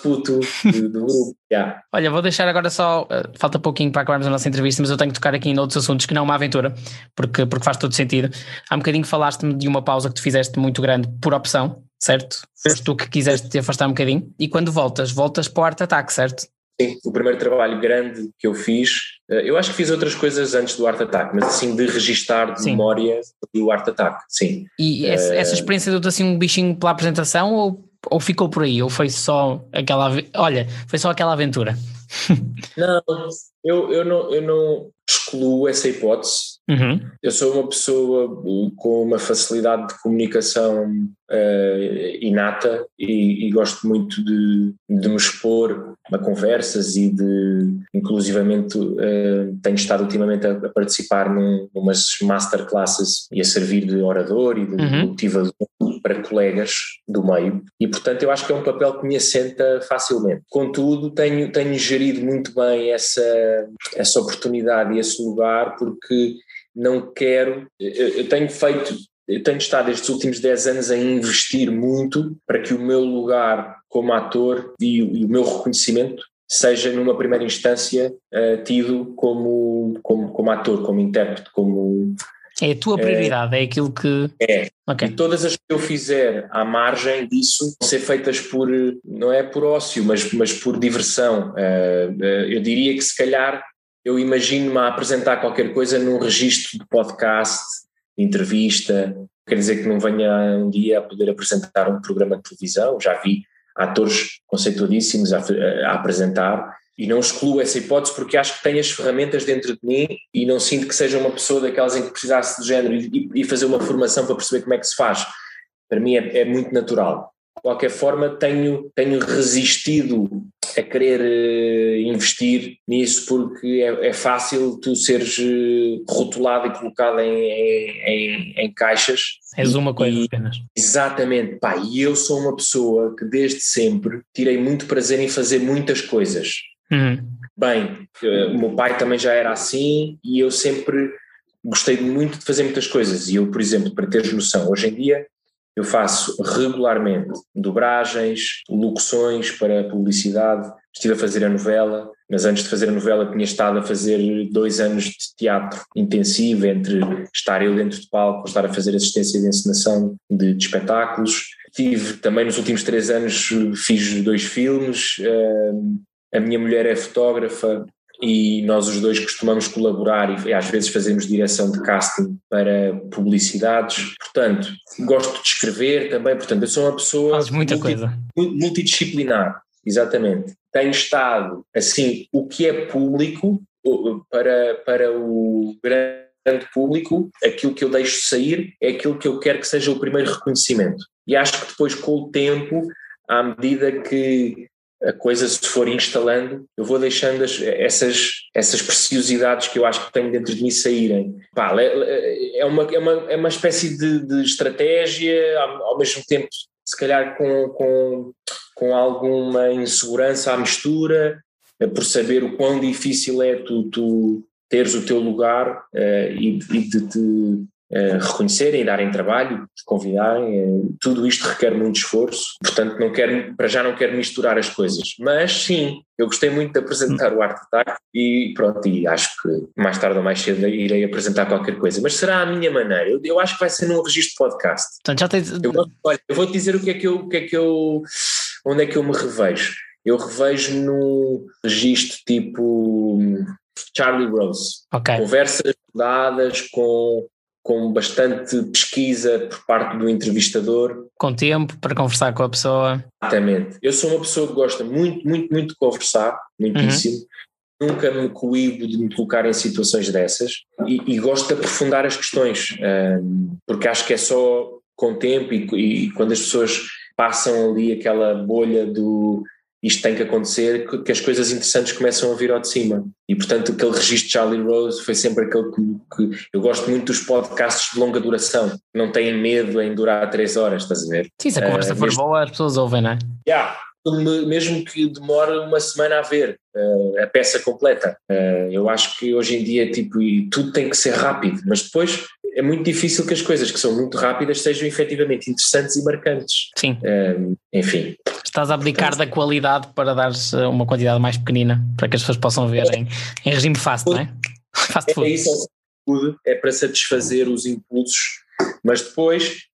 puto do grupo. Yeah. Olha, vou deixar agora só, falta pouquinho para acabarmos a nossa entrevista, mas eu tenho que tocar aqui em outros assuntos que não uma aventura, porque faz todo sentido. Há um bocadinho falaste-me de uma pausa que tu fizeste muito grande por opção, certo? Foste tu que quiseste te afastar um bocadinho, e quando voltas para o Art Attack, certo? Sim, o primeiro trabalho grande que eu fiz, eu acho que fiz outras coisas antes do Art Attack, mas assim de registar de memória o Art Attack, sim. E essa experiência deu-te assim um bichinho pela apresentação ou ficou por aí? Ou foi só aquela, olha, foi só aquela aventura? Não, eu não excluo essa hipótese. Uhum. Eu sou uma pessoa com uma facilidade de comunicação inata e gosto muito de me expor a conversas e de, inclusivamente, tenho estado ultimamente a participar numas masterclasses e a servir de orador e de motivador para colegas do meio e, portanto, eu acho que é um papel que me assenta facilmente. Contudo, tenho gerido muito bem essa oportunidade e esse lugar porque não quero, eu tenho estado estes últimos 10 anos a investir muito para que o meu lugar como ator e o meu reconhecimento seja numa primeira instância tido como ator, como intérprete, como... É a tua prioridade, é aquilo que... É, okay. E todas as que eu fizer à margem disso vão ser feitas por, não é por ócio, mas por diversão. Eu diria que se calhar eu imagino-me a apresentar qualquer coisa num registro de podcast, entrevista, quer dizer que não venha um dia a poder apresentar um programa de televisão, já vi atores conceituadíssimos a apresentar e não excluo essa hipótese porque acho que tenho as ferramentas dentro de mim e não sinto que seja uma pessoa daquelas em que precisasse de género e fazer uma formação para perceber como é que se faz, para mim é muito natural. De qualquer forma tenho resistido a querer investir nisso porque é fácil tu seres rotulado e colocado em caixas. És uma coisa apenas. Exatamente, pá, e eu sou uma pessoa que desde sempre tirei muito prazer em fazer muitas coisas. Bem, o meu pai também já era assim e eu sempre gostei muito de fazer muitas coisas e eu, por exemplo, para teres noção, hoje em dia eu faço regularmente dobragens, locuções para publicidade, estive a fazer a novela, mas antes de fazer a novela tinha estado a fazer 2 anos de teatro intensivo, entre estar eu dentro de palco, estar a fazer assistência de encenação de espetáculos. Tive também nos últimos 3 anos, fiz 2 filmes, a minha mulher é fotógrafa e nós os dois costumamos colaborar e às vezes fazemos direção de casting para publicidades, portanto, gosto de escrever também, portanto, eu sou uma pessoa... Faz muita coisa. Multidisciplinar, exatamente. Tenho estado, assim, o que é público, para o grande público, aquilo que eu deixo sair é aquilo que eu quero que seja o primeiro reconhecimento. E acho que depois, com o tempo, à medida que... a coisa se for instalando, eu vou deixando essas preciosidades que eu acho que tenho dentro de mim saírem. Pá, é uma espécie de estratégia, ao mesmo tempo se calhar com alguma insegurança à mistura, por saber o quão difícil é tu teres o teu lugar e de te... reconhecerem e darem trabalho, convidarem, tudo isto requer muito esforço, portanto para já não quero misturar as coisas, mas sim, eu gostei muito de apresentar o Art Attack e pronto, e acho que mais tarde ou mais cedo irei apresentar qualquer coisa, mas será à minha maneira, eu acho que vai ser num registro de podcast. Portanto, já tens... eu vou-te dizer onde é que eu me revejo. Eu revejo num registro tipo Charlie Rose, okay. Conversas dadas com bastante pesquisa por parte do entrevistador. Com tempo para conversar com a pessoa. Exatamente. Eu sou uma pessoa que gosta muito, muito, muito de conversar, muitíssimo. Nunca me coíbo de me colocar em situações dessas e gosto de aprofundar as questões, porque acho que é só com tempo e quando as pessoas passam ali aquela bolha do... isto tem que acontecer, que as coisas interessantes começam a vir ao de cima. E, portanto, aquele registro de Charlie Rose foi sempre aquele que eu gosto muito dos podcasts de longa duração. Não têm medo em durar 3 horas, estás a ver? Sim, se a conversa for boa, as pessoas ouvem, não é? Yeah. Mesmo que demore uma semana a ver a peça completa. Eu acho que hoje em dia, tudo tem que ser rápido, mas depois... é muito difícil que as coisas que são muito rápidas sejam efetivamente interessantes e marcantes. Sim. Enfim. Estás a abdicar da qualidade para dares uma quantidade mais pequenina, para que as pessoas possam ver em regime fast, não é? Fast food. É isso, é para satisfazer os impulsos, mas depois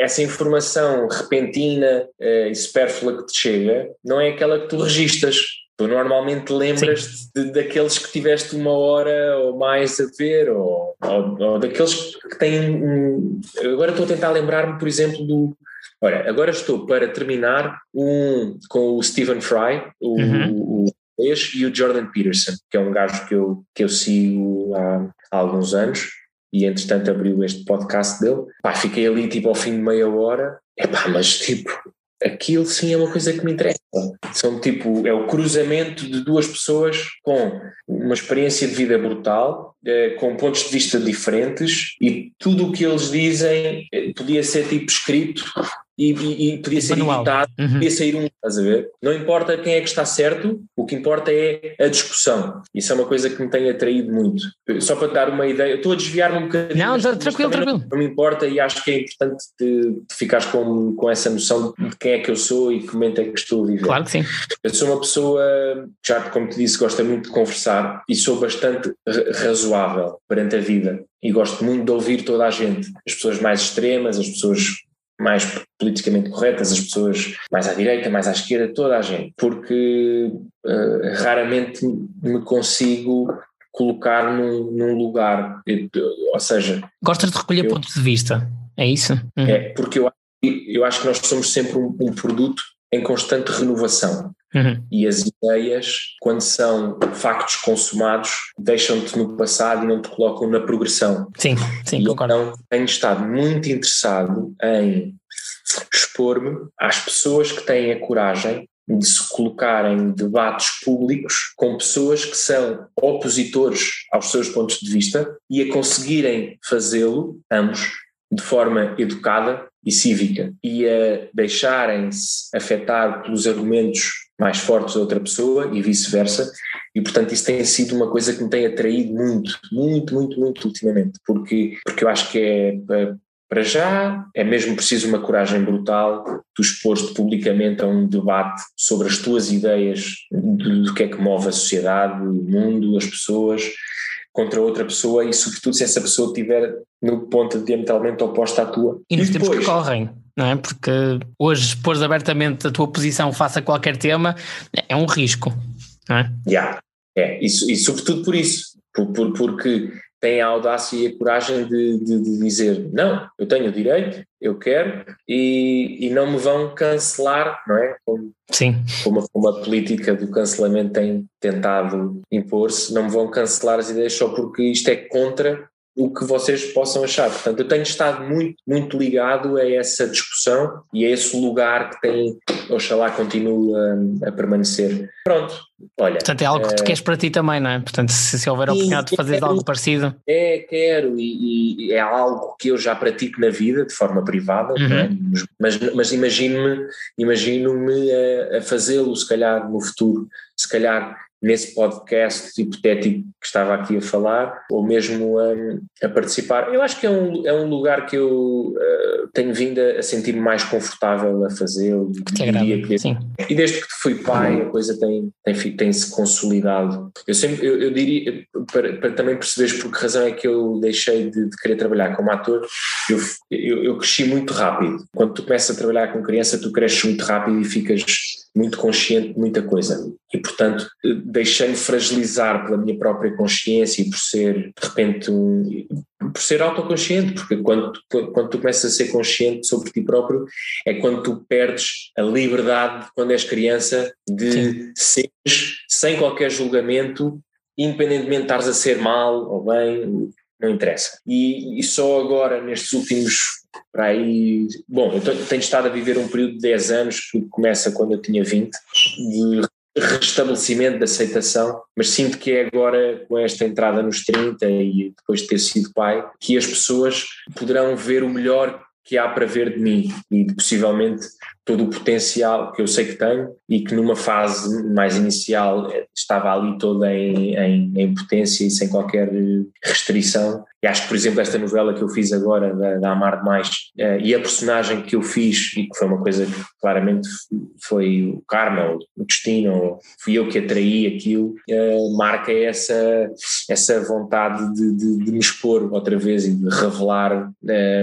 essa informação repentina e supérflua que te chega não é aquela que tu registas. Tu normalmente lembras-te daqueles que tiveste uma hora ou mais a ver, ou daqueles que têm... Agora estou a tentar lembrar-me, por exemplo, do... Olha, agora estou para terminar com o Stephen Fry, o inglês, e o Jordan Peterson, que é um gajo que eu sigo há alguns anos, e entretanto abriu este podcast dele. Pá, fiquei ali tipo ao fim de meia hora, mas tipo... Aquilo sim é uma coisa que me interessa. São tipo, é o cruzamento de duas pessoas com uma experiência de vida brutal, com pontos de vista diferentes, e tudo o que eles dizem podia ser tipo escrito e podia ser editado, podia sair estás a ver? Não importa quem é que está certo, o que importa é a discussão. Isso é uma coisa que me tem atraído muito. Só para te dar uma ideia, estou a desviar-me um bocadinho. Não, já, tranquilo. Não me importa, e acho que é importante de ficares com essa noção de quem é que eu sou e que momento é que estou a viver. Claro que sim. Eu sou uma pessoa, já como te disse, gosta muito de conversar e sou bastante razoável perante a vida, e gosto muito de ouvir toda a gente, as pessoas mais extremas, as pessoas mais politicamente corretas, as pessoas mais à direita, mais à esquerda, toda a gente, porque raramente me consigo colocar num lugar, ou seja… Gostas de recolher pontos de vista, é isso? Uhum. É, porque eu acho que nós somos sempre um produto em constante renovação. Uhum. E as ideias, quando são factos consumados, deixam-te no passado e não te colocam na progressão. Sim, concordo. Então tenho estado muito interessado em expor-me às pessoas que têm a coragem de se colocar em debates públicos com pessoas que são opositores aos seus pontos de vista, e a conseguirem fazê-lo, ambos, de forma educada e cívica, e a deixarem-se afetar pelos argumentos mais fortes da outra pessoa e vice-versa, e portanto isso tem sido uma coisa que me tem atraído muito ultimamente, porque eu acho que para já é mesmo preciso uma coragem brutal, tu expor-te publicamente a um debate sobre as tuas ideias do que é que move a sociedade, o mundo, as pessoas, contra outra pessoa, e sobretudo se essa pessoa estiver no ponto diametralmente oposto à tua. E nos tempos que correm, não é? Porque hoje expor abertamente a tua posição face a qualquer tema é um risco, não é? E sobretudo por isso, porque tem a audácia e a coragem de dizer: não, eu tenho o direito, eu quero, e não me vão cancelar, não é? Como a política do cancelamento tem tentado impor-se, não me vão cancelar as ideias só porque isto é contra o que vocês possam achar. Portanto, eu tenho estado muito ligado a essa discussão e a esse lugar que tem, oxalá continue a permanecer. Pronto, olha… Portanto, é algo que tu queres para ti também, não é? Portanto, se houver a oportunidade de fazer algo parecido… É, quero, e é algo que eu já pratico na vida, de forma privada, não é? Mas imagino-me a fazê-lo, se calhar, no futuro, se calhar… nesse podcast hipotético que estava aqui a falar, ou mesmo a participar. Eu acho que é um lugar que eu tenho vindo a sentir-me mais confortável a fazê-lo. E desde que fui pai, a coisa tem-se consolidado. Eu diria, para também perceberes por que razão é que eu deixei de querer trabalhar como ator, eu cresci muito rápido. Quando tu começas a trabalhar com criança, tu cresces muito rápido e ficas muito consciente de muita coisa, e portanto deixei-me fragilizar pela minha própria consciência e por ser de repente por ser autoconsciente, porque quando tu começas a ser consciente sobre ti próprio é quando tu perdes a liberdade, quando és criança, de seres sem qualquer julgamento, independentemente de estares a ser mal ou bem, não interessa. E só agora nestes últimos… Para aí, bom, eu tenho estado a viver um período de 10 anos, que começa quando eu tinha 20, de restabelecimento, de aceitação, mas sinto que é agora, com esta entrada nos 30 e depois de ter sido pai, que as pessoas poderão ver o melhor que há para ver de mim e possivelmente todo o potencial que eu sei que tenho, e que numa fase mais inicial estava ali toda em potência e sem qualquer restrição. E acho que, por exemplo, esta novela que eu fiz agora, da Amar Demais, e a personagem que eu fiz, e que foi uma coisa que claramente foi o karma, ou o destino, ou fui eu que atraí aquilo, marca essa vontade de me expor outra vez e de revelar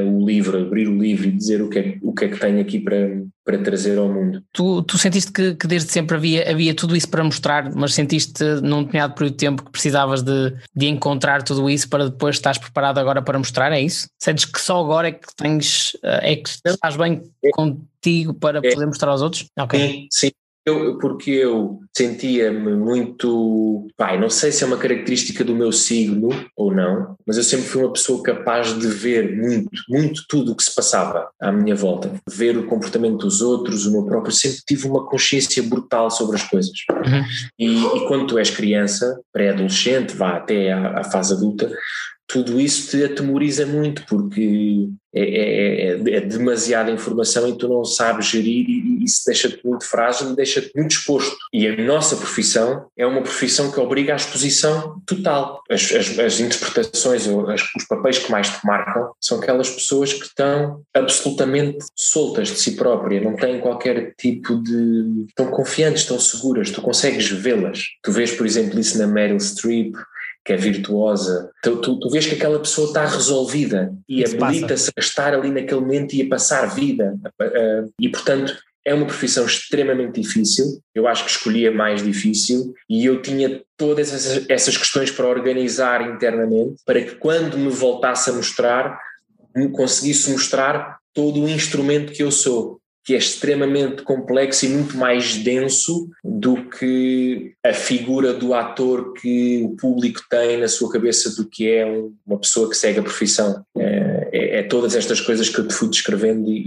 o livro, abrir o livro e dizer o que é que tenho aqui para para trazer ao mundo. Tu sentiste que desde sempre havia tudo isso para mostrar, mas sentiste num determinado período de tempo que precisavas de encontrar tudo isso para depois estás preparado agora para mostrar, é isso? Sentes que só agora é que estás bem contigo para poder mostrar aos outros? Okay. Sim. Porque eu sentia-me muito, não sei se é uma característica do meu signo ou não, mas eu sempre fui uma pessoa capaz de ver muito tudo o que se passava à minha volta, ver o comportamento dos outros, o meu próprio, sempre tive uma consciência brutal sobre as coisas. Uhum. E quando tu és criança, pré-adolescente, vá até à fase adulta, tudo isso te atemoriza muito, porque é demasiada informação e tu não sabes gerir e isso deixa-te muito frágil, deixa-te muito exposto. E a nossa profissão é uma profissão que obriga à exposição total. As interpretações, os papéis que mais te marcam são aquelas pessoas que estão absolutamente soltas de si próprias, não têm qualquer tipo de... estão confiantes, estão seguras, tu consegues vê-las. Tu vês, por exemplo, isso na Meryl Streep, que é virtuosa, tu vês que aquela pessoa está resolvida e habilita-se a estar ali naquele momento e a passar vida, e portanto é uma profissão extremamente difícil. Eu acho que escolhi a mais difícil e eu tinha todas essas questões para organizar internamente, para que quando me voltasse a mostrar, me conseguisse mostrar todo o instrumento que eu sou, que é extremamente complexo e muito mais denso do que a figura do ator que o público tem na sua cabeça do que é uma pessoa que segue a profissão. É todas estas coisas que eu te fui descrevendo e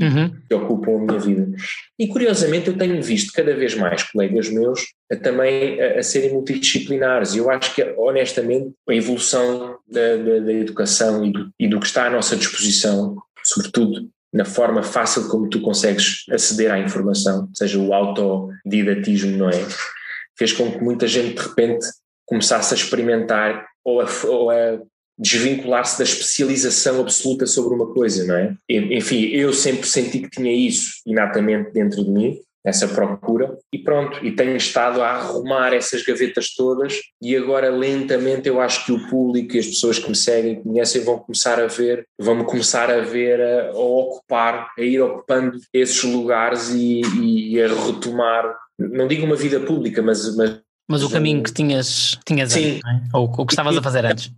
que ocupam a minha vida. E curiosamente eu tenho visto cada vez mais colegas meus também a serem multidisciplinares, e eu acho que honestamente a evolução da educação e do que está à nossa disposição, sobretudo na forma fácil como tu consegues aceder à informação, ou seja, o autodidatismo, não é? Fez com que muita gente de repente começasse a experimentar ou a desvincular-se da especialização absoluta sobre uma coisa, não é? Enfim, eu sempre senti que tinha isso inatamente dentro de mim, essa procura, e pronto, e tenho estado a arrumar essas gavetas todas, e agora lentamente eu acho que o público e as pessoas que me seguem, que me conhecem, vão-me começar a ver a ocupar, a ir ocupando esses lugares e a retomar, não digo uma vida pública, mas o caminho que tinhas antes, não é? Ou o que estavas a fazer antes.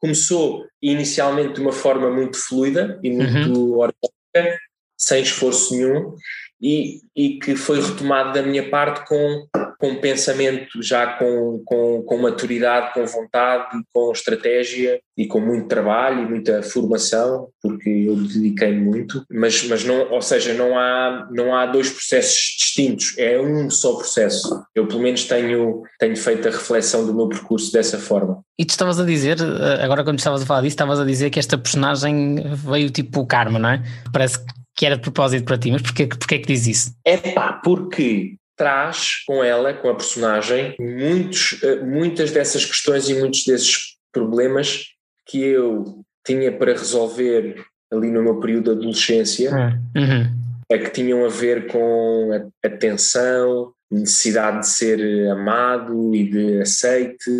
Começou inicialmente de uma forma muito fluida e muito orgânica, sem esforço nenhum, e que foi retomado da minha parte com pensamento, já com maturidade, com vontade, com estratégia e com muito trabalho e muita formação, porque eu dediquei muito, mas não, ou seja, não há dois processos distintos, é um só processo. Eu pelo menos tenho feito a reflexão do meu percurso dessa forma. E tu estavas a dizer, agora quando estavas a falar disso, estavas a dizer que esta personagem veio tipo o karma, não é? Parece que era de propósito para ti, mas porquê é que diz isso? Porque traz com ela, com a personagem, muitas dessas questões e muitos desses problemas que eu tinha para resolver ali no meu período de adolescência, que tinham a ver com a tensão, necessidade de ser amado e de aceite,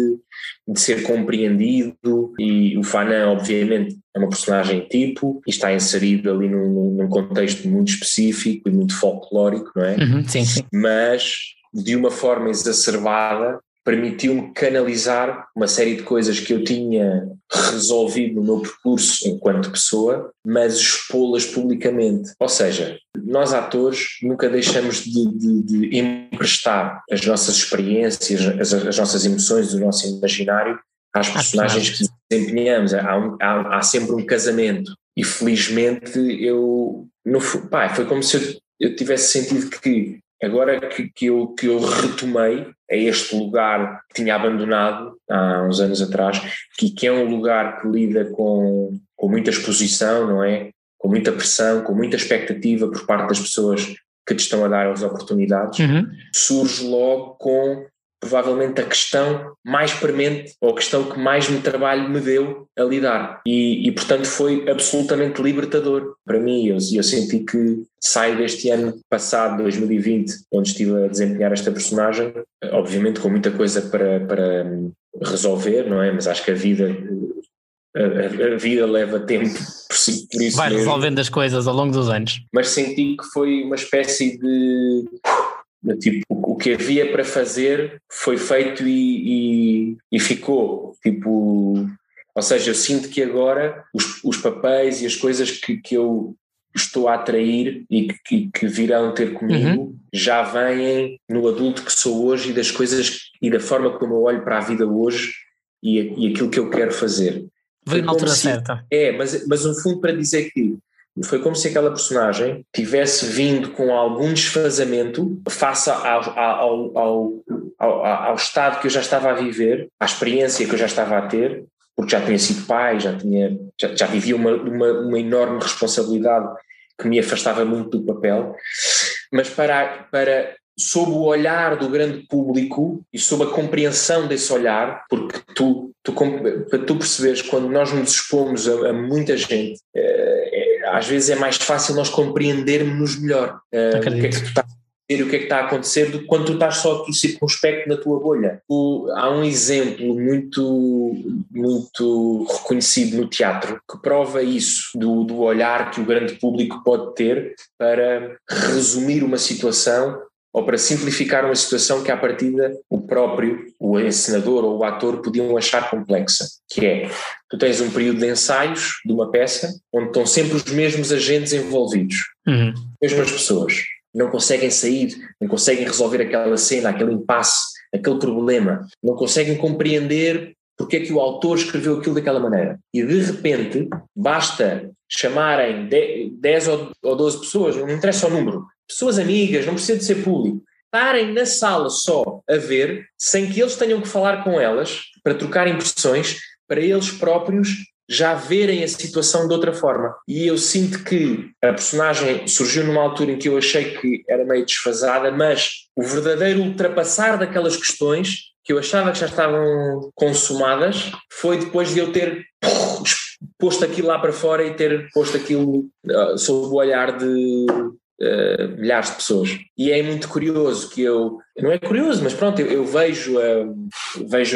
de ser compreendido, e o Fanan obviamente é uma personagem tipo e está inserido ali num contexto muito específico e muito folclórico, não é? Sim. Mas de uma forma exacerbada permitiu-me canalizar uma série de coisas que eu tinha resolvido no meu percurso enquanto pessoa, mas expô-las publicamente. Ou seja, nós atores nunca deixamos de emprestar as nossas experiências, as nossas emoções, o nosso imaginário às personagens que desempenhamos. Há sempre um casamento e felizmente foi como se eu tivesse sentido que agora que eu retomei a este lugar que tinha abandonado há uns anos atrás, que é um lugar que lida com muita exposição, não é? Com muita pressão, com muita expectativa por parte das pessoas que te estão a dar as oportunidades, surge logo com provavelmente a questão mais premente ou a questão que mais me deu a lidar, e portanto foi absolutamente libertador para mim. Eu senti que saio deste ano passado, 2020, onde estive a desempenhar esta personagem, obviamente com muita coisa para resolver, não é? Mas acho que a vida a vida leva tempo por si, por isso vai mesmo resolvendo as coisas ao longo dos anos. Mas senti que foi uma espécie de tipo, o que havia para fazer foi feito e ficou, tipo, ou seja, eu sinto que agora os papéis e as coisas que eu estou a atrair e que virão ter comigo, uhum, já vêm no adulto que sou hoje e das coisas e da forma como eu olho para a vida hoje e aquilo que eu quero fazer. Veio na altura certa. É, mas no fundo para dizer que foi como se aquela personagem tivesse vindo com algum desfazamento face ao estado que eu já estava a viver, à experiência que eu já estava a ter, porque já tinha sido pai, já vivia uma enorme responsabilidade que me afastava muito do papel, mas para sob o olhar do grande público e sob a compreensão desse olhar, porque para tu perceberes, quando nós nos expomos a muita gente, às vezes é mais fácil nós compreendermos melhor o que é que tu estás a dizer, o que é que está a acontecer, do que quando tu estás só aqui circunspecto na tua bolha. Há um exemplo muito reconhecido no teatro que prova isso, do olhar que o grande público pode ter para resumir uma situação ou para simplificar uma situação que à partida o encenador ou o ator podiam achar complexa, que é, tu tens um período de ensaios de uma peça onde estão sempre os mesmos agentes envolvidos, uhum, as mesmas pessoas, não conseguem sair, não conseguem resolver aquela cena, aquele impasse, aquele problema, não conseguem compreender porque é que o autor escreveu aquilo daquela maneira, e de repente basta chamarem 10 ou 12 pessoas, não interessa o número, pessoas amigas, não precisa de ser público, estarem na sala só a ver, sem que eles tenham que falar com elas, para trocar impressões, para eles próprios já verem a situação de outra forma. E eu sinto que a personagem surgiu numa altura em que eu achei que era meio desfasada, mas o verdadeiro ultrapassar daquelas questões que eu achava que já estavam consumadas foi depois de eu ter posto aquilo lá para fora e ter posto aquilo sob o olhar de milhares de pessoas. E é muito curioso que eu, não é curioso, mas pronto, eu vejo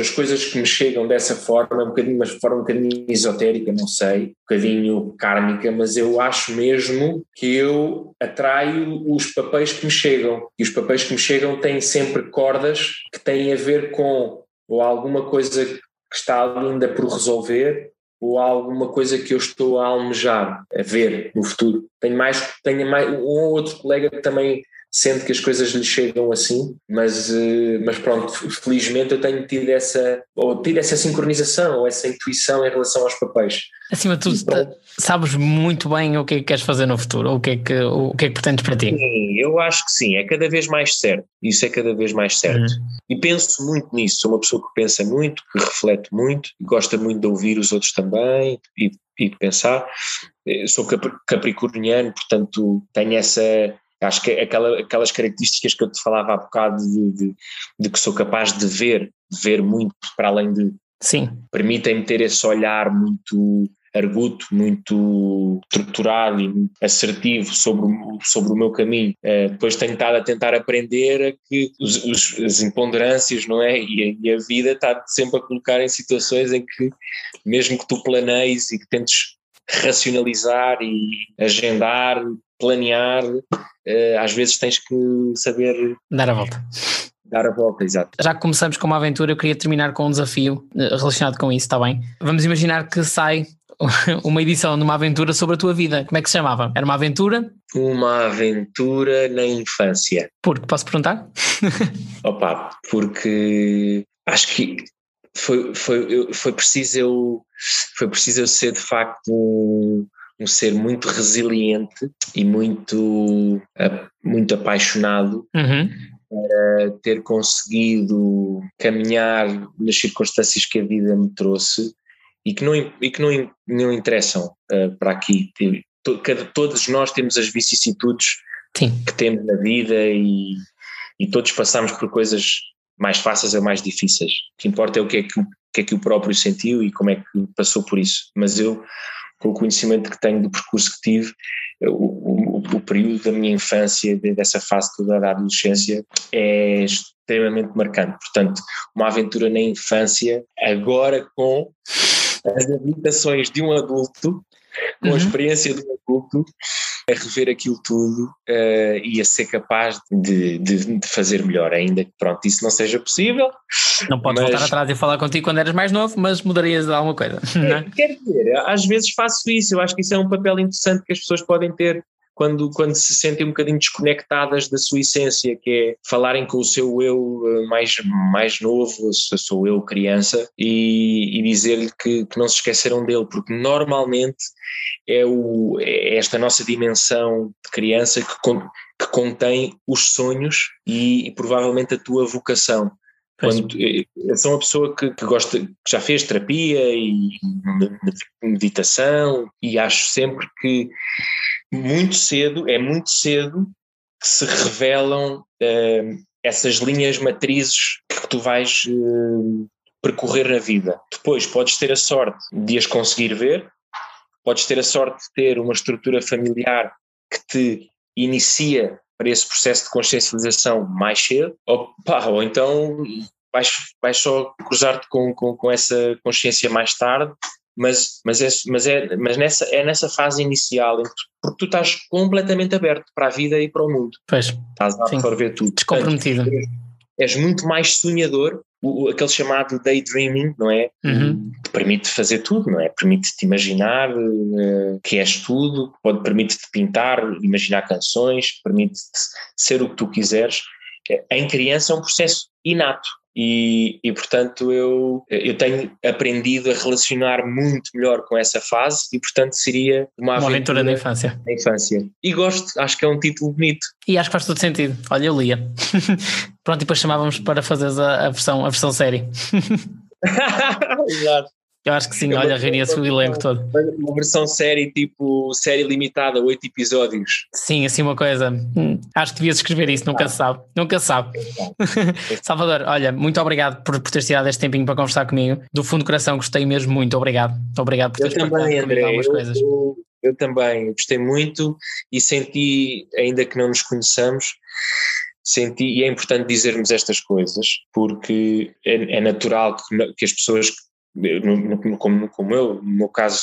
as coisas que me chegam dessa forma, uma forma um bocadinho esotérica, não sei, um bocadinho kármica, mas eu acho mesmo que eu atraio os papéis que me chegam, e os papéis que me chegam têm sempre cordas que têm a ver com ou alguma coisa que está ainda por resolver, ou alguma coisa que eu estou a almejar, a ver no futuro. Tenho mais um ou outro colega que também sente que as coisas lhe chegam assim, mas pronto, felizmente eu tenho tido essa sincronização, ou essa intuição em relação aos papéis. Acima de tudo, sabes muito bem o que é que queres fazer no futuro, o que é que pretendes para ti? Sim, eu acho que sim, é cada vez mais certo, isso é cada vez mais certo. E penso muito nisso, sou uma pessoa que pensa muito, que reflete muito, gosta muito de ouvir os outros também e de pensar. Eu sou capricorniano, portanto tenho essa... Acho que aquelas características que eu te falava há bocado de que sou capaz de ver muito para além de... Sim. Permitem-me ter esse olhar muito arguto, muito estruturado e muito assertivo sobre o meu caminho. Depois tenho estado a tentar aprender a que as imponderâncias, não é? E a vida está sempre a colocar em situações em que, mesmo que tu planeies e que tentes racionalizar e agendar, planear, às vezes tens que saber dar a volta, exato. Já que começamos com uma aventura, eu queria terminar com um desafio relacionado com isso, está bem? Vamos imaginar que sai uma edição de uma aventura sobre a tua vida. Como é que se chamava? Era uma aventura? Uma aventura na infância. Porque, posso perguntar? Opa, porque acho que foi preciso eu ser de facto um ser muito resiliente e muito apaixonado, uhum, para ter conseguido caminhar nas circunstâncias que a vida me trouxe e que não interessam para aqui. Todos nós temos as vicissitudes, sim, que temos na vida e todos passamos por coisas mais fáceis ou mais difíceis. O que importa é o que é que o próprio sentiu e como é que passou por isso. Mas eu, com o conhecimento que tenho do percurso que tive, o período da minha infância, dessa fase toda da adolescência, é extremamente marcante. Portanto, uma aventura na infância, agora com as habilitações de um adulto, com a experiência de um adulto, a rever aquilo tudo e a ser capaz de fazer melhor, ainda que pronto, isso não seja possível. Não podes voltar atrás e falar contigo quando eras mais novo, mas mudarias alguma coisa, não é? Quer dizer, às vezes faço isso, eu acho que isso é um papel interessante que as pessoas podem ter quando se sentem um bocadinho desconectadas da sua essência, que é falarem com o seu eu mais novo, sou eu criança, e dizer-lhe que não se esqueceram dele, porque normalmente é esta nossa dimensão de criança que contém os sonhos e provavelmente a tua vocação. Quando, eu sou uma pessoa que gosta, que já fez terapia e meditação, e acho sempre que muito cedo que se revelam essas linhas matrizes que tu vais percorrer na vida. Depois podes ter a sorte de as conseguir ver, podes ter a sorte de ter uma estrutura familiar que te inicia para esse processo de consciencialização mais cedo, ou então vais só cruzar-te com essa consciência mais tarde, mas é nessa fase inicial, porque tu estás completamente aberto para a vida e para o mundo. Pois, estás a absorver tudo. Descomprometido. Portanto, és muito mais sonhador, aquele chamado daydreaming, não é? Uhum. Que permite fazer tudo, não é? Permite-te imaginar que és tudo, permite-te pintar, imaginar canções, permite-te ser o que tu quiseres. Em criança é um processo inato e portanto eu tenho aprendido a relacionar muito melhor com essa fase e portanto seria uma aventura da infância. E gosto, acho que é um título bonito. E acho que faz todo sentido, olha eu lia. Pronto, e depois chamávamos para fazeres a versão série. Exato. Eu acho que sim, olha, reinia-se o elenco todo. Uma versão série, tipo série limitada, 8 episódios. Sim, assim uma coisa. Acho que devias escrever isso, nunca se sabe. Salvador, olha, muito obrigado por teres tirado este tempinho para conversar comigo. Do fundo do coração gostei mesmo muito, obrigado. Obrigado por teres partilhado comigo algumas coisas. Eu também, gostei muito e senti, ainda que não nos conheçamos, e é importante dizermos estas coisas, porque é natural que as pessoas... como eu, no meu caso,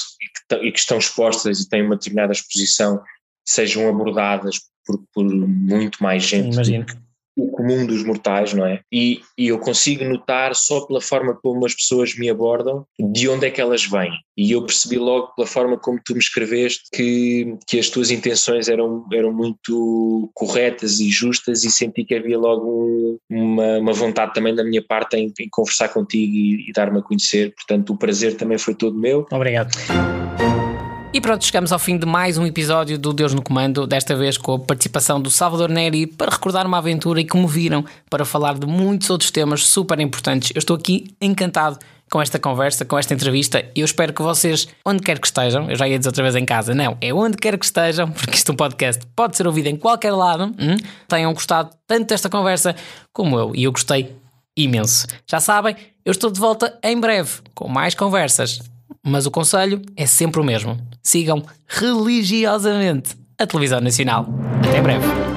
e que estão expostas e têm uma determinada exposição, sejam abordadas por muito mais gente do que o comum dos mortais, não é? E eu consigo notar só pela forma como as pessoas me abordam, de onde é que elas vêm, e eu percebi logo pela forma como tu me escreveste que as tuas intenções eram muito corretas e justas, e senti que havia logo uma vontade também da minha parte em conversar contigo e dar-me a conhecer, portanto o prazer também foi todo meu. Obrigado. E pronto, chegamos ao fim de mais um episódio do Deus no Comando, desta vez com a participação do Salvador Neri para recordar uma aventura e, como viram, para falar de muitos outros temas super importantes. Eu estou aqui encantado com esta conversa, com esta entrevista, e eu espero que vocês, onde quer que estejam, eu já ia dizer outra vez em casa, não, é onde quer que estejam, porque isto é um podcast, pode ser ouvido em qualquer lado, tenham gostado tanto desta conversa como eu, e eu gostei imenso. Já sabem, eu estou de volta em breve com mais conversas. Mas o conselho é sempre o mesmo. Sigam religiosamente a televisão nacional. Até breve.